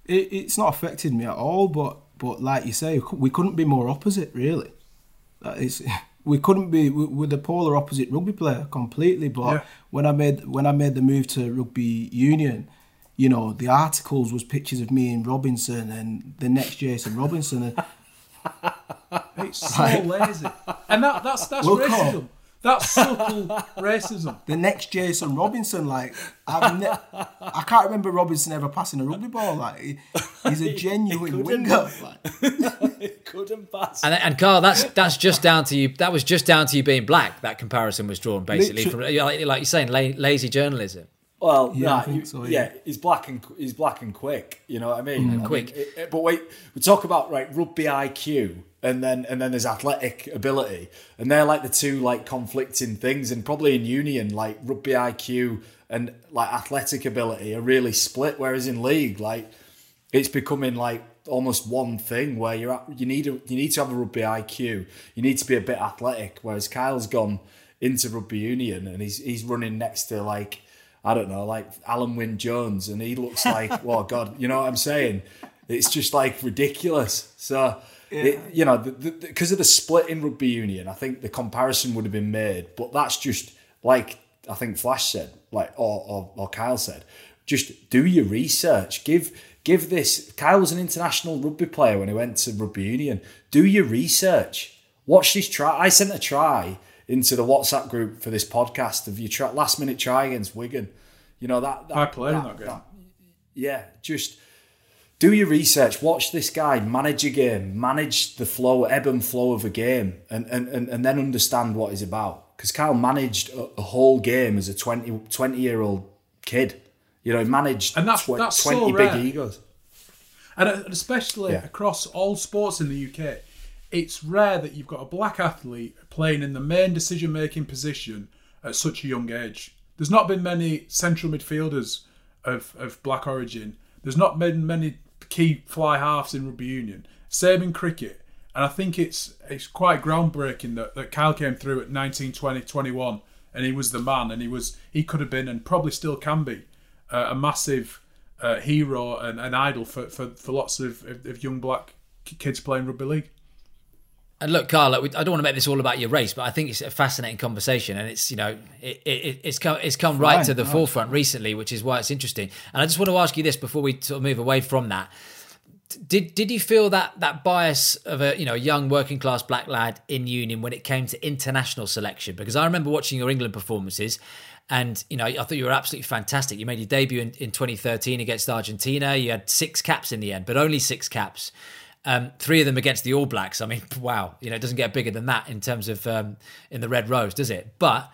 It, it's not affected me at all, but but like you say, we couldn't be more opposite, really. It's we couldn't be with the polar opposite rugby player completely. But yeah. when I made when I made the move to rugby union, you know, the articles was pictures of me and Robinson and the next Jason Robinson. And, it's so right. lazy, and that, that's that's we'll racism. Call. That's subtle racism. The next Jason Robinson, like I've ne- I can't remember Robinson ever passing a rugby ball. Like he, he's a genuine winger. Like. Couldn't pass. And, and Carl, that's that's just down to you. That was just down to you being black. That comparison was drawn basically from, like, like you're saying, la- lazy journalism. Well, yeah, nah, you, so, yeah. yeah, he's black and he's black and quick. You know what I mean? Mm, I quick. Mean, it, it, but wait, we talk about right rugby I Q, and then and then there's athletic ability, and they're like the two like conflicting things. And probably in union, like rugby I Q and like athletic ability are really split. Whereas in league, like it's becoming like almost one thing where you're at, you need a, you need to have a rugby I Q, you need to be a bit athletic. Whereas Kyle's gone into rugby union and he's he's running next to like. I don't know, like Alan Wynne-Jones, and he looks like, well, God, you know what I'm saying? It's just like ridiculous. So, yeah. it, you know, because of the split in rugby union, I think the comparison would have been made, but that's just like I think Flash said, like or or, or Kyle said, just do your research. Give give this. Kyle was an international rugby player when he went to rugby union. Do your research. Watch this try. I sent a try into the WhatsApp group for this podcast of your tra- last minute try against Wigan. You know, that... that I played that, that game. That, yeah, just do your research. Watch this guy, manage a game, manage the flow, ebb and flow of a game, and and, and, and then understand what he's about. Because Kyle managed a, a whole game as a twenty-year-old kid. You know, he managed and that's, tw- that's twenty so big egos. And especially yeah. across all sports in the U K... It's rare that you've got a black athlete playing in the main decision-making position at such a young age. There's not been many central midfielders of, of black origin. There's not been many key fly halves in rugby union. Same in cricket. And I think it's it's quite groundbreaking that, that Kyle came through at nineteen, twenty, twenty-one and he was the man, and he was he could have been and probably still can be uh, a massive uh, hero and an idol for, for, for lots of, of, of young black kids playing rugby league. And look, Carl, I don't want to make this all about your race, but I think it's a fascinating conversation, and it's you know it, it, it's come it's come right, right to the right. forefront recently, which is why it's interesting. And I just want to ask you this before we sort of move away from that: did did you feel that that bias of a you know young working class black lad in union when it came to international selection? Because I remember watching your England performances, and you know I thought you were absolutely fantastic. You made your debut in, in twenty thirteen against Argentina. You had six caps in the end, but only six caps. Um, three of them against the All Blacks. I mean, wow, you know, it doesn't get bigger than that in terms of um, in the Red Rose, does it? But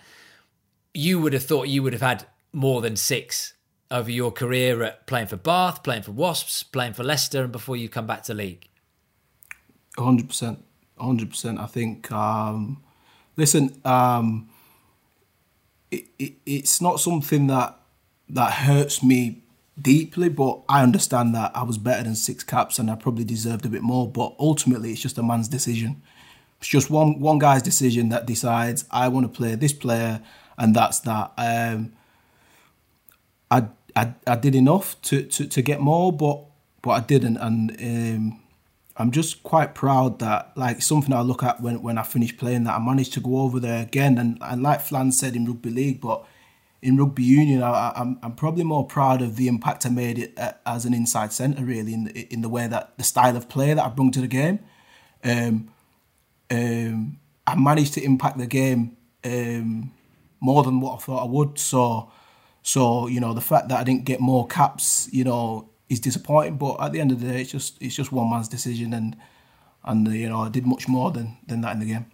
you would have thought you would have had more than six over your career at playing for Bath, playing for Wasps, playing for Leicester, and before you come back to league. one hundred percent. one hundred percent. I think, um, listen, um, it, it, it's not something that that hurts me deeply, but I understand that I was better than six caps and I probably deserved a bit more, but ultimately it's just a man's decision. It's just one one guy's decision that decides I want to play this player, and that's that. Um, I, I I did enough to, to, to get more, but but I didn't, and um, I'm just quite proud that, like, something I look at when, when I finished playing, that I managed to go over there again, and, and like Flan said in rugby league, but in rugby union, I, I'm, I'm probably more proud of the impact I made it, uh, as an inside centre, really, in the, in the way that the style of play that I brought to the game. Um, um, I managed to impact the game um, more than what I thought I would. So, so you know, the fact that I didn't get more caps, you know, is disappointing. But at the end of the day, it's just it's just one man's decision, and and you know I did much more than than that in the game.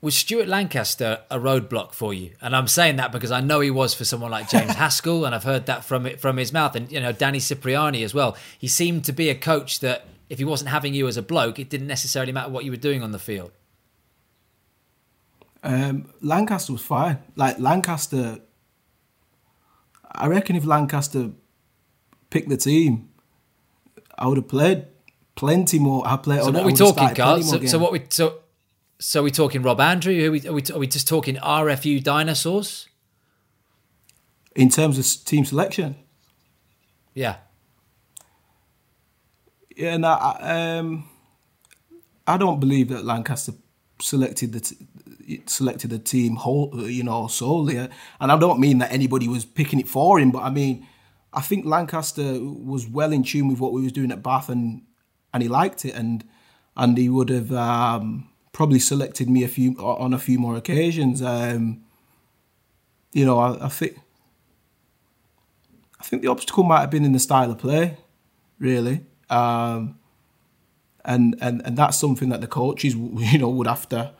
Was Stuart Lancaster a roadblock for you? And I'm saying that because I know he was for someone like James Haskell, and I've heard that from it, from his mouth, and you know Danny Cipriani as well. He seemed to be a coach that if he wasn't having you as a bloke, it didn't necessarily matter what you were doing on the field. Um, Lancaster was fine. Like Lancaster, I reckon if Lancaster picked the team, I would have played plenty more. I played. So what are we talking, Carl? So, so what we so. So are we talking Rob Andrew? Are we, are, we, are we just talking R F U dinosaurs? In terms of team selection? Yeah. Yeah, no, I, um, I don't believe that Lancaster selected the t- selected the team whole, you know, solely. And I don't mean that anybody was picking it for him, but I mean, I think Lancaster was well in tune with what we was doing at Bath, and and he liked it, and and he would have. Um, Probably selected me a few on a few more occasions. Um, you know, I, I think I think the obstacle might have been in the style of play, really, um, and and and that's something that the coaches, you know, would have to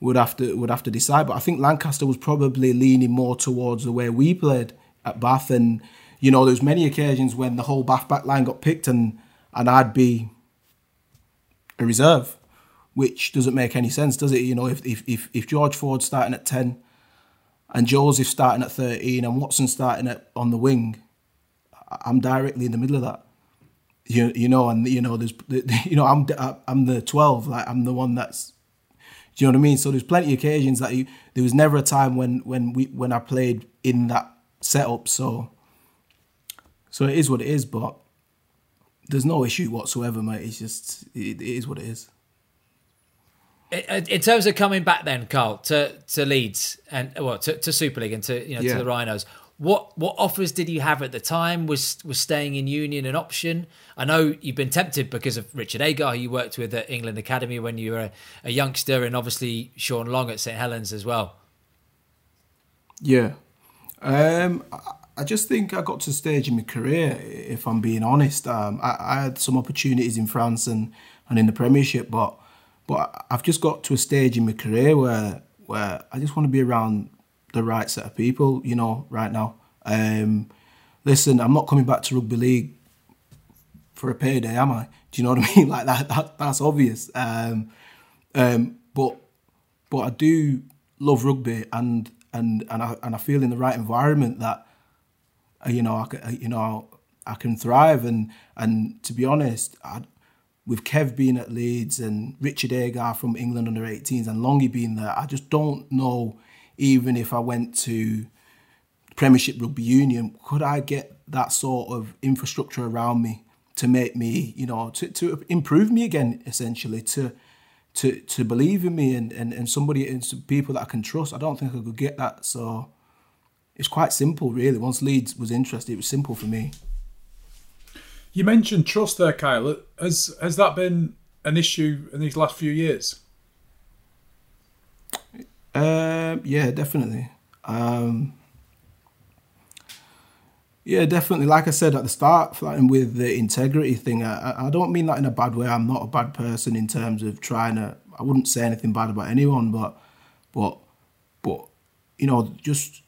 would have to would have to decide. But I think Lancaster was probably leaning more towards the way we played at Bath, and you know, there was many occasions when the whole Bath back line got picked, and and I'd be a reserve. Which doesn't make any sense, does it? You know, if if if George Ford starting at ten, and Joseph starting at thirteen, and Watson starting at on the wing, I'm directly in the middle of that. You you know, and you know, there's you know, I'm I'm the twelve, like I'm the one that's, do you know what I mean? So there's plenty of occasions that you, there was never a time when when we when I played in that setup. So so it is what it is, but there's no issue whatsoever, mate. It's just it, it is what it is. In terms of coming back then, Carl, to, to Leeds and well to, to Super League and to you know yeah. to the Rhinos, what what offers did you have at the time? Was was staying in Union an option? I know you've been tempted because of Richard Agar, who you worked with at England Academy when you were a, a youngster, and obviously Sean Long at Saint Helens as well. Yeah, um, I just think I got to a stage in my career, if I'm being honest. Um, I, I had some opportunities in France and, and in the Premiership, but. But I've just got to a stage in my career where where I just want to be around the right set of people, you know, right now. Um, listen, I'm not coming back to rugby league for a payday, am I? Do you know what I mean? Like that, that that's obvious. Um, um, but but I do love rugby, and and and I and I feel in the right environment that you know I can, you know I can thrive, and and to be honest, I. With Kev being at Leeds and Richard Agar from England under eighteens and Longy being there, I just don't know, even if I went to Premiership Rugby Union, could I get that sort of infrastructure around me to make me, you know, to, to improve me again, essentially, to to to believe in me and, and, and somebody and some people that I can trust. I don't think I could get that. So it's quite simple, really. Once Leeds was interested, it was simple for me. You mentioned trust there, Kyle. Has has that been an issue in these last few years? Uh, yeah, definitely. Um, yeah, definitely. Like I said at the start, flatting with the integrity thing, I, I don't mean that in a bad way. I'm not a bad person in terms of trying to. I wouldn't say anything bad about anyone, but but but you know, just.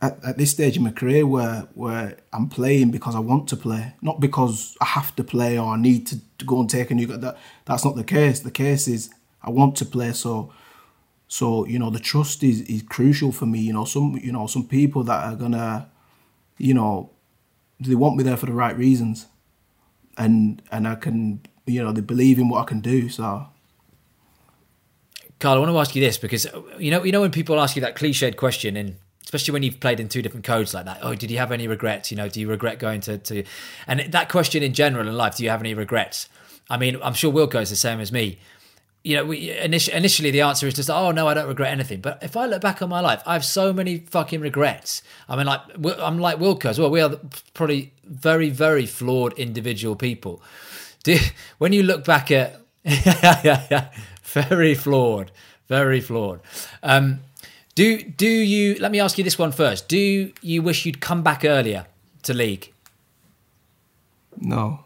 At, at this stage in my career where where I'm playing because I want to play, not because I have to play or I need to, to go and take a new... That, that's not the case. The case is I want to play, so, so you know, the trust is, is crucial for me. You know, some you know some people that are going to, you know, they want me there for the right reasons. And and I can, you know, they believe in what I can do, so... Carl, I want to ask you this because, you know, you know when people ask you that cliched question in... Especially when you've played in two different codes like that. Oh, did you have any regrets? You know, do you regret going to, to... And that question in general in life, do you have any regrets? I mean, I'm sure Wilco is the same as me. You know, we, initially the answer is just, oh, no, I don't regret anything. But if I look back on my life, I have so many fucking regrets. I mean, like I'm like Wilco as well. We are probably very, very flawed individual people. Do, when you look back at... very flawed, very flawed. Um... Do do you, let me ask you this one first. Do you wish you'd come back earlier to league? No.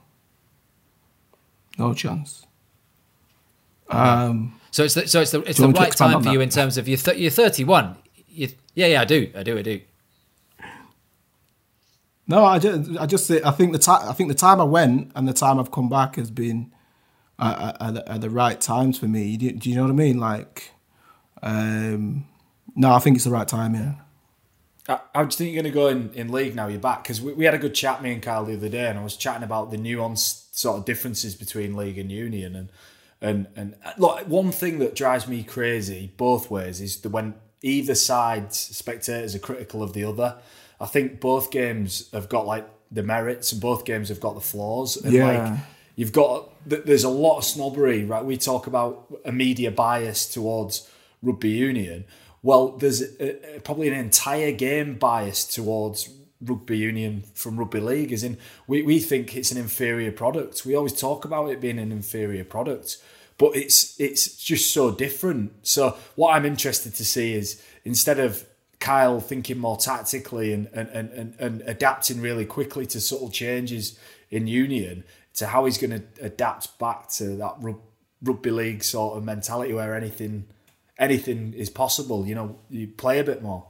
No chance. Um, so it's the, so it's the it's the right time for you in terms of you're th- you're thirty-one. You're, yeah, yeah, I do, I do, I do. No, I just I just I think the time I think the time I went and the time I've come back has been at, at, at the right times for me. Do, do you know what I mean? Like, um, no, I think it's the right time. Yeah. I, I just think you're going to go in, in league now. You're back because we, we had a good chat, me and Kyle, the other day, and I was chatting about the nuanced sort of differences between league and union. And and and look, one thing that drives me crazy both ways is that when either side's spectators are critical of the other. I think both games have got like the merits, and both games have got the flaws. And yeah. like you've got there's a lot of snobbery, right? We talk about a media bias towards rugby union. Well, there's a, a, probably an entire game bias towards rugby union from rugby league, as in we, we think it's an inferior product. We always talk about it being an inferior product, but it's it's just so different. So what I'm interested to see is instead of Kyle thinking more tactically and and, and and adapting really quickly to subtle changes in union, to how he's going to adapt back to that rugby league sort of mentality where anything... Anything is possible, you know. You play a bit more.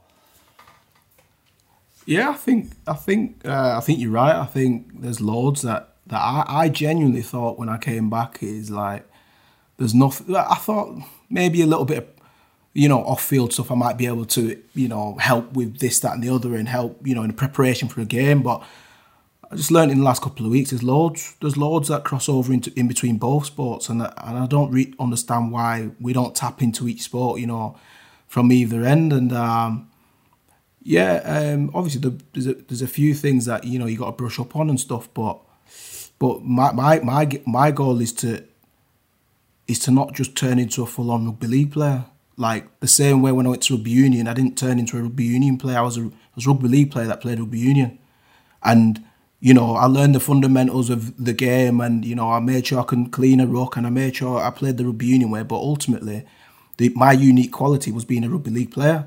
Yeah, I think, I think, uh, I think you're right. I think there's loads that that I, I genuinely thought when I came back is like, there's nothing. I thought maybe a little bit of, you know, off-field stuff. I might be able to, you know, help with this, that, and the other, and help, you know, in preparation for a game. But I just learned in the last couple of weeks, there's loads, there's loads that cross over into in between both sports, and that, and I don't re- understand why we don't tap into each sport, you know, from either end. And um, yeah, um, obviously the, there's a, there's a few things that you know you got to brush up on and stuff, but but my my my my goal is to is to not just turn into a full on rugby league player. Like the same way when I went to rugby union, I didn't turn into a rugby union player. I was a, I was a rugby league player that played rugby union, and you know, I learned the fundamentals of the game and, you know, I made sure I can clean a ruck and I made sure I played the rugby union way. But ultimately, the, my unique quality was being a rugby league player.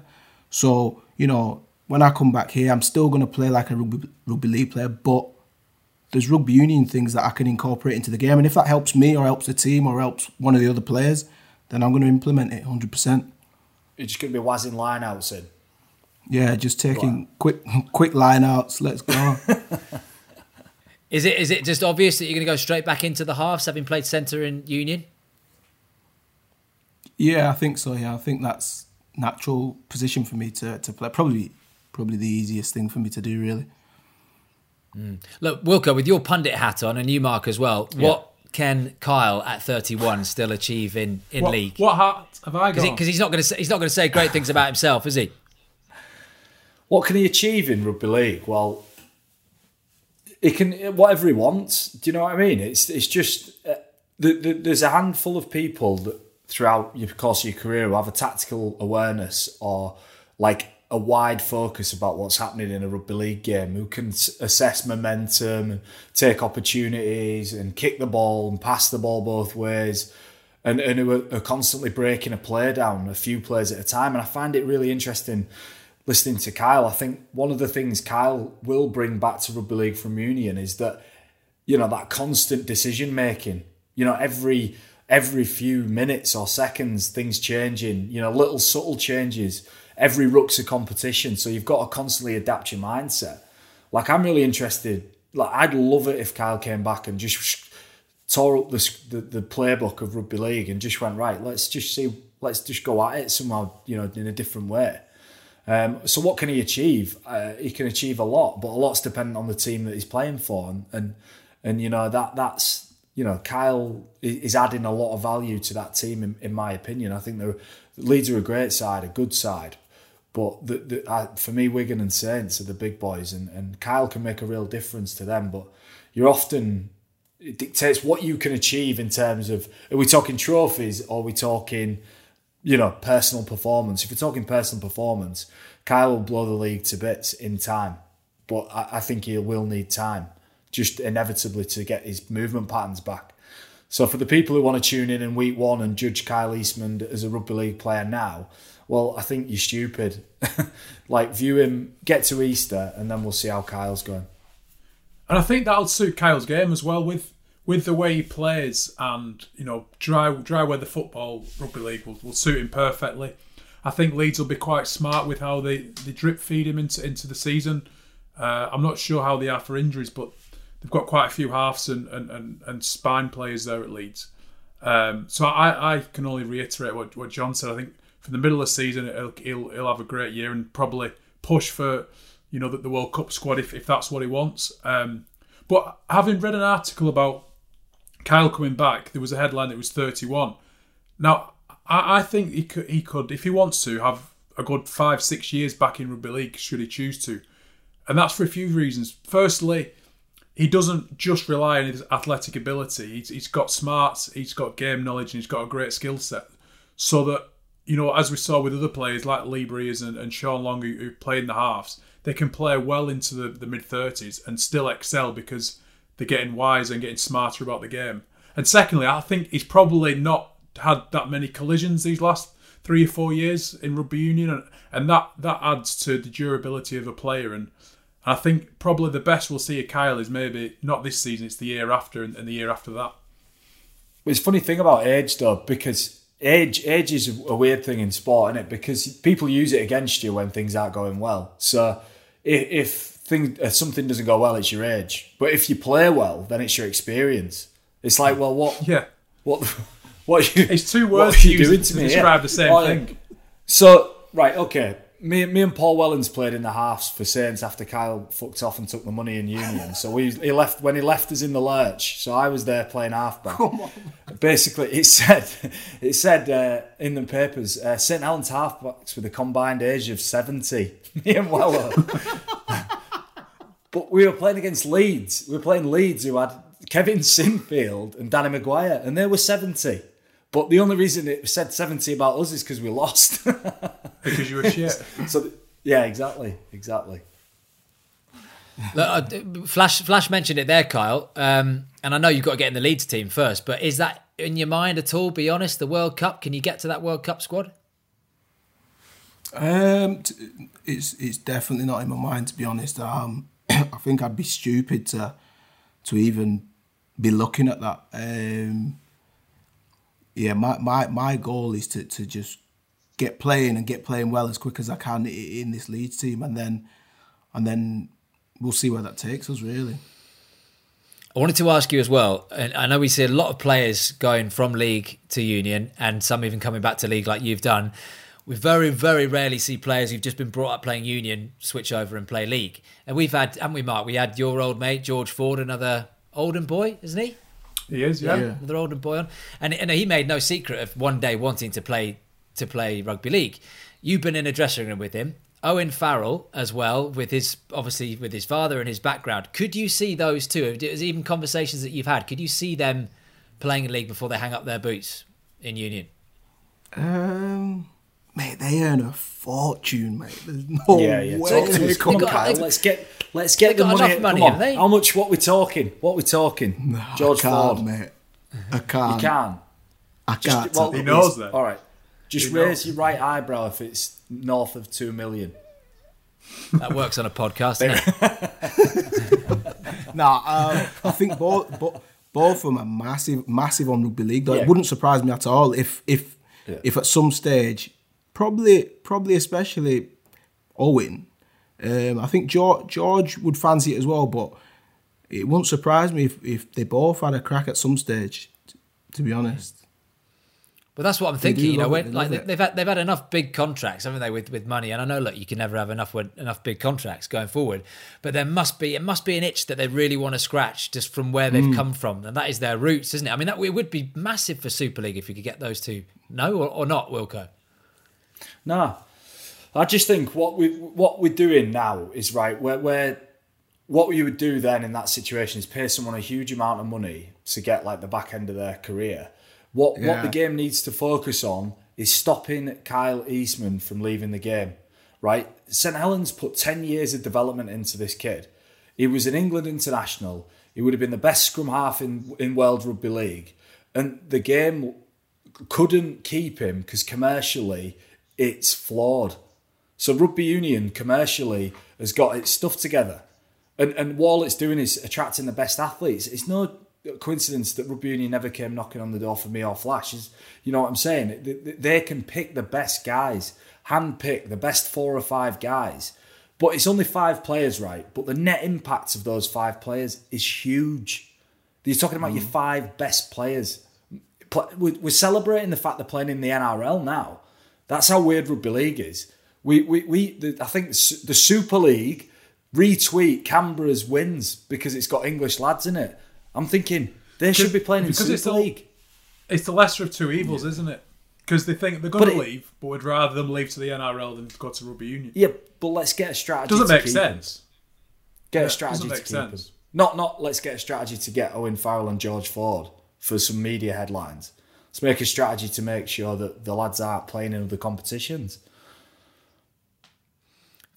So, you know, when I come back here, I'm still going to play like a rugby, rugby league player, but there's rugby union things that I can incorporate into the game. And if that helps me or helps the team or helps one of the other players, then I'm going to implement it one hundred percent. You're just going to be wazzing line-outs in? Yeah, just taking wow. quick quick line-outs. Let's go. Is it is it just obvious that you're going to go straight back into the halves, having played centre in union? Yeah, I think so. Yeah, I think that's natural position for me to, to play. Probably, probably the easiest thing for me to do, really. Mm. Look, Wilco, with your pundit hat on and you, Mark, as well, yeah. What can Kyle at thirty-one still achieve in, in what, league? What hat have I got? Because he, he's not going to say, he's not going to say great things about himself, is he? What can he achieve in rugby league? Well, he can whatever he wants. Do you know what I mean? It's it's just uh, the, the, there's a handful of people that throughout your course of your career who have a tactical awareness or like a wide focus about what's happening in a rugby league game, who can assess momentum and take opportunities and kick the ball and pass the ball both ways, and and who are, are constantly breaking a play down a few plays at a time. And I find it really interesting. Listening to Kyle, I think one of the things Kyle will bring back to rugby league from union is that, you know, that constant decision making. You know, every every few minutes or seconds, things changing. You know, little subtle changes. Every ruck's a competition, so you've got to constantly adapt your mindset. Like I'm really interested. Like I'd love it if Kyle came back and just tore up the the, the playbook of rugby league and just went right. Let's just see. Let's just go at it somehow. You know, in a different way. Um, so what can he achieve? Uh, he can achieve a lot, but a lot's dependent on the team that he's playing for, and and, and you know that that's you know Kyle is adding a lot of value to that team, in, in my opinion. I think the Leeds are a great side, a good side, but the, the, uh, for me, Wigan and Saints are the big boys, and, and Kyle can make a real difference to them. But you're often it dictates what you can achieve in terms of are we talking trophies or are we talking. You know, personal performance. If you're talking personal performance, Kyle will blow the league to bits in time. But I, I think he will need time, just inevitably, to get his movement patterns back. So for the people who want to tune in in week one and judge Kyle Eastmond as a rugby league player now, well, I think you're stupid. Like, view him, get to Easter, and then we'll see how Kyle's going. And I think that'll suit Kyle's game as well with with the way he plays, and, you know, dry dry weather football, rugby league will, will suit him perfectly. I think Leeds will be quite smart with how they, they drip feed him into into the season. Uh, I'm not sure how they are for injuries, but they've got quite a few halves and and, and, and spine players there at Leeds. Um, so I, I can only reiterate what, what John said. I think for the middle of the season, he'll, he'll, he'll have a great year and probably push for, you know, the, the World Cup squad if, if that's what he wants. Um, but having read an article about Kyle coming back, there was a headline that was thirty-one. Now, I, I think he could, he could, if he wants to, have a good five, six years back in rugby league should he choose to. And that's for a few reasons. Firstly, he doesn't just rely on his athletic ability. He's, he's got smarts, he's got game knowledge, and he's got a great skill set. So that, you know, as we saw with other players like Lebrias and, and Sean Long, who, who play in the halves, they can play well into the, the mid-thirties and still excel because they're getting wiser and getting smarter about the game. And secondly, I think he's probably not had that many collisions these last three or four years in rugby union, and, and that, that adds to the durability of a player. And I think probably the best we'll see of Kyle is maybe not this season, it's the year after and, and the year after that. It's a funny thing about age, though, because age age is a weird thing in sport, isn't it? Because people use it against you when things aren't going well. So if, if, thing, if something doesn't go well, it's your age. But if you play well, then it's your experience. It's like, well, what... Yeah. What, what you, it's two words you doing to, to me, describe yeah. the same well, thing. So, right, okay. Me, me and Paul Wellens played in the halves for Saints after Kyle fucked off and took the money in Union. So we, he left when he left us in the lurch. So I was there playing halfback. Oh, basically, it said it said uh, in the papers, uh, Saint Helens halfbacks with a combined age of seventy. Me and Weller. But we were playing against Leeds. We were playing Leeds, who had Kevin Sinfield and Danny Maguire, and they were seventy. But the only reason it said seventy about us is because we lost. Because you were shit. So, yeah, exactly, exactly. Look, Flash, Flash mentioned it there, Kyle. Um, and I know you've got to get in the Leeds team first, but is that in your mind at all? Be honest, the World Cup. Can you get to that World Cup squad? Um, it's it's definitely not in my mind, to be honest. Um, I think I'd be stupid to to even be looking at that. Um. Yeah, my, my, my goal is to, to just get playing and get playing well as quick as I can in this Leeds team, and then and then we'll see where that takes us, really. I wanted to ask you as well, and I know we see a lot of players going from League to Union and some even coming back to League like you've done. We very, very rarely see players who've just been brought up playing Union switch over and play League. And we've had, haven't we, Mark? We had your old mate, George Ford, another Oldham boy, isn't he? He is, yeah. yeah. Another Oldham boy on. And, and he made no secret of one day wanting to play to play rugby league. You've been in a dressing room with him. Owen Farrell as well, with his obviously with his father and his background. Could you see those two? There's even conversations that you've had. Could you see them playing league before they hang up their boots in Union? Um, mate, they earn a fortune, mate. There's no yeah, yeah. way. Talk to us. Come on, Kyle. Let's get... Let's get the money. money Come on. How much? What we're talking? What we're talking? No, George I can't, Ford, mate. I can't. You can. I can't. Just, well, he knows that. All right. Just he raise knows. Your right eyebrow if it's north of two million. That works on a podcast. Doesn't it? No, um, I think both bo- both of them are massive, massive on rugby league. Though yeah. It wouldn't surprise me at all if if yeah. if at some stage, probably probably especially Owen. Um, I think George, George would fancy it as well, but it wouldn't surprise me if, if they both had a crack at some stage. T- to be honest, but that's what I'm thinking. You know, when, like they, they've had they've had enough big contracts, haven't they, with, with money? And I know, look, you can never have enough enough big contracts going forward, but there must be it must be an itch that they really want to scratch just from where they've mm. come from, and that is their roots, isn't it? I mean, that it would be massive for Super League if you could get those two. No, or, or not, Wilco? No. I just think what we what we're doing now is right. Where where what you would do then in that situation is pay someone a huge amount of money to get like the back end of their career. What yeah. what the game needs to focus on is stopping Kyle Eastmond from leaving the game. Right, Saint Helens put ten years of development into this kid. He was an England international. He would have been the best scrum half in in World Rugby League, and the game couldn't keep him because commercially it's flawed. So rugby union commercially has got its stuff together, and and all it's doing is attracting the best athletes. It's no coincidence that rugby union never came knocking on the door for me or Flash. Is, you know what I'm saying? They, they can pick the best guys, handpick the best four or five guys, but it's only five players, right? But the net impact of those five players is huge. You're talking about mm. your five best players. We're celebrating the fact they're playing in the N R L now. That's how weird rugby league is. We, we, we. The, I think the Super League retweet Canberra's wins because it's got English lads in it. I'm thinking they should be playing in Super it's the, League. It's the lesser of two evils, yeah. isn't it? Because they think they're going but to it, leave, but would rather them leave to the N R L than to go to rugby union. Yeah, but let's get a strategy. Doesn't to make keep sense. Them. Get yeah, a strategy doesn't make to sense. Keep them. Not not. Let's get a strategy to get Owen Farrell and George Ford for some media headlines. Let's make a strategy to make sure that the lads aren't playing in other competitions.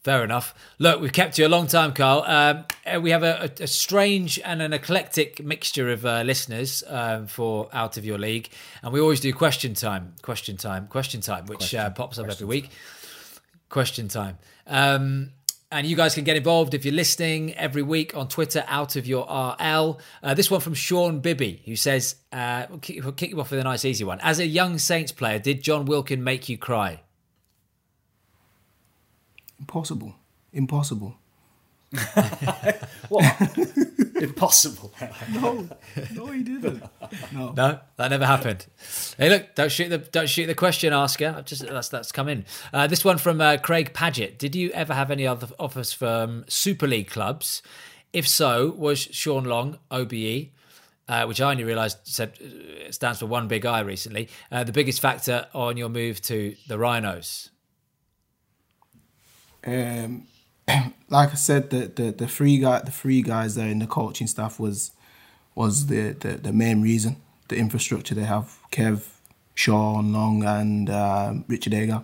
Fair enough. Look, we've kept you a long time, Kyle. Um, we have a, a strange and an eclectic mixture of uh, listeners um, for Out of Your League. And we always do question time, question time, question time, which question, uh, pops up every week. Time. Question time. Um, and you guys can get involved if you're listening every week on Twitter, Out of Your R L. Uh, this one from Sean Bibby, who says, uh, we'll kick, we'll kick you off with a nice easy one. As a young Saints player, did John Wilkin make you cry? Impossible. Impossible. What? Impossible. No, no, he didn't. No, no, that never happened. Hey, look, don't shoot the don't shoot the question asker. I've just that's that's come in. Uh, this one from uh, Craig Padgett. Did you ever have any other offers from Super League clubs? If so, was Sean Long O B E? Uh, which I only realised said stands for one big I recently. Uh, the biggest factor on your move to the Rhinos. Um, like I said, the the the three guy the three guys there in the coaching staff was was the, the, the main reason. The infrastructure they have: Kev, Sean Long, and um, Richard Agar.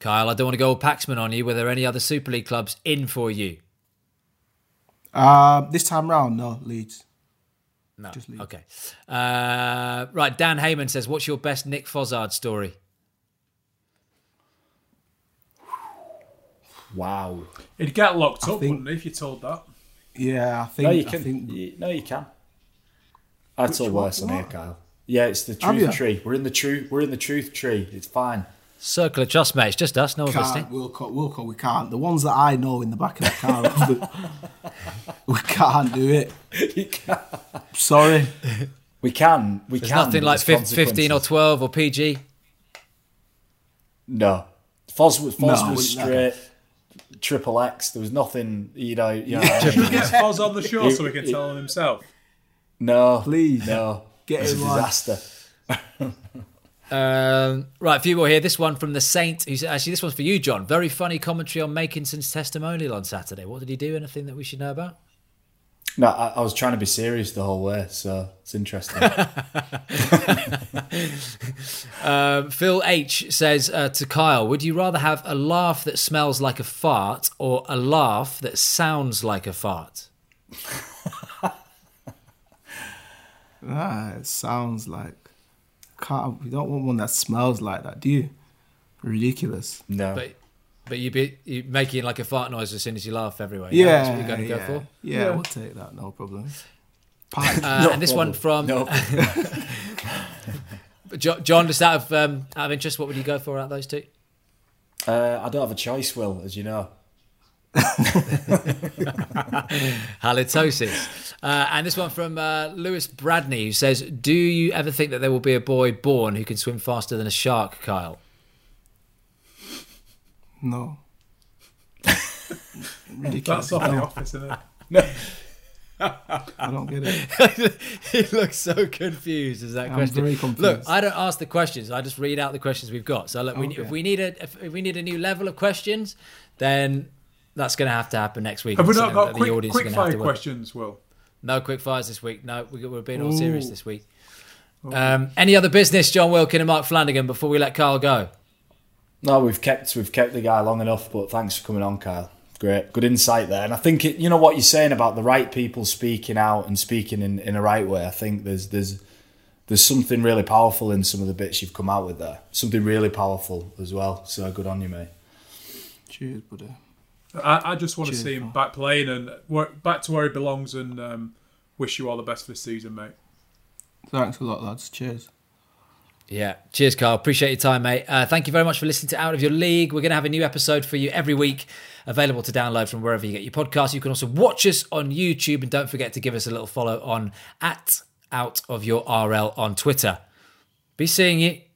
Kyle, I don't want to go all Paxman on you. Were there any other Super League clubs in for you? Uh, this time round, no, Leeds. No, just Leeds. Okay. Uh, right, Dan Heyman says, "What's your best Nick Fozard story?" Wow. He'd get locked I up, think, wouldn't he, if you told that? Yeah, I think... No, you can. Think, you, no, you can. I'd told worse on here, Kyle. Yeah, it's the truth Have tree. You? We're in the truth We're in the truth tree. It's fine. Circle of trust, mate. It's just us. No one's listening. We'll call, we'll call, we can't. The ones that I know in the back of the car, we, we can't do it. You can't. Sorry. We can. We There's can. Nothing like fifteen or twelve or P G. No. Foz was, Foz no, was straight... Triple X. There was nothing, you know. You know yeah. Should we get Foz on the show it, so he can it, tell him himself? No, please, no. Get it's a right. disaster. um, right, a few more here. This one from the Saint. Who's, actually, this one's for you, John. Very funny commentary on Makinson's testimonial on Saturday. What did he do? Anything that we should know about? No, I, I was trying to be serious the whole way, so it's interesting. um, Phil H says uh, to Kyle, would you rather have a laugh that smells like a fart or a laugh that sounds like a fart? That sounds like... Can't, you don't want one that smells like that, do you? Ridiculous. No. But, But you'd be you're making like a fart noise as soon as you laugh everywhere. Yeah, yeah that's what you're going to yeah, go for. Yeah, yeah, we'll take that, no problem. Uh, no and this problem. One from no. John, just out of um, out of interest, what would you go for out of those two? Uh, I don't have a choice, Will, as you know. Halitosis. Uh, and this one from uh, Lewis Bradney, who says, "Do you ever think that there will be a boy born who can swim faster than a shark, Kyle?" No. Ridiculous. That's off the office, isn't it? No. I don't get it. He looks so confused as that I'm question. Very confused. Look, I don't ask the questions. I just read out the questions we've got. So look, okay. we, if we need a if we need a new level of questions, then that's going to have to happen next week. Have we not got quick, quick fire questions, Will? No quick fires this week. No, we, we're being all Ooh. serious this week. Okay. Um, any other business, John Wilkin and Mark Flanagan, before we let Kyle go? No, we've kept we've kept the guy long enough, but thanks for coming on, Kyle. Great. Good insight there. And I think, it, you know what you're saying about the right people speaking out and speaking in, in a right way. I think there's there's there's something really powerful in some of the bits you've come out with there. Something really powerful as well. So good on you, mate. Cheers, buddy. I, I just want Cheers, to see him man. back playing and back to where he belongs and um, wish you all the best for the season, mate. Thanks a lot, lads. Cheers. Yeah, cheers, Kyle. Appreciate your time, mate. Uh, thank you very much for listening to Out of Your League. We're going to have a new episode for you every week, available to download from wherever you get your podcasts. You can also watch us on YouTube, and don't forget to give us a little follow on at Out of Your R L on Twitter. Be seeing you.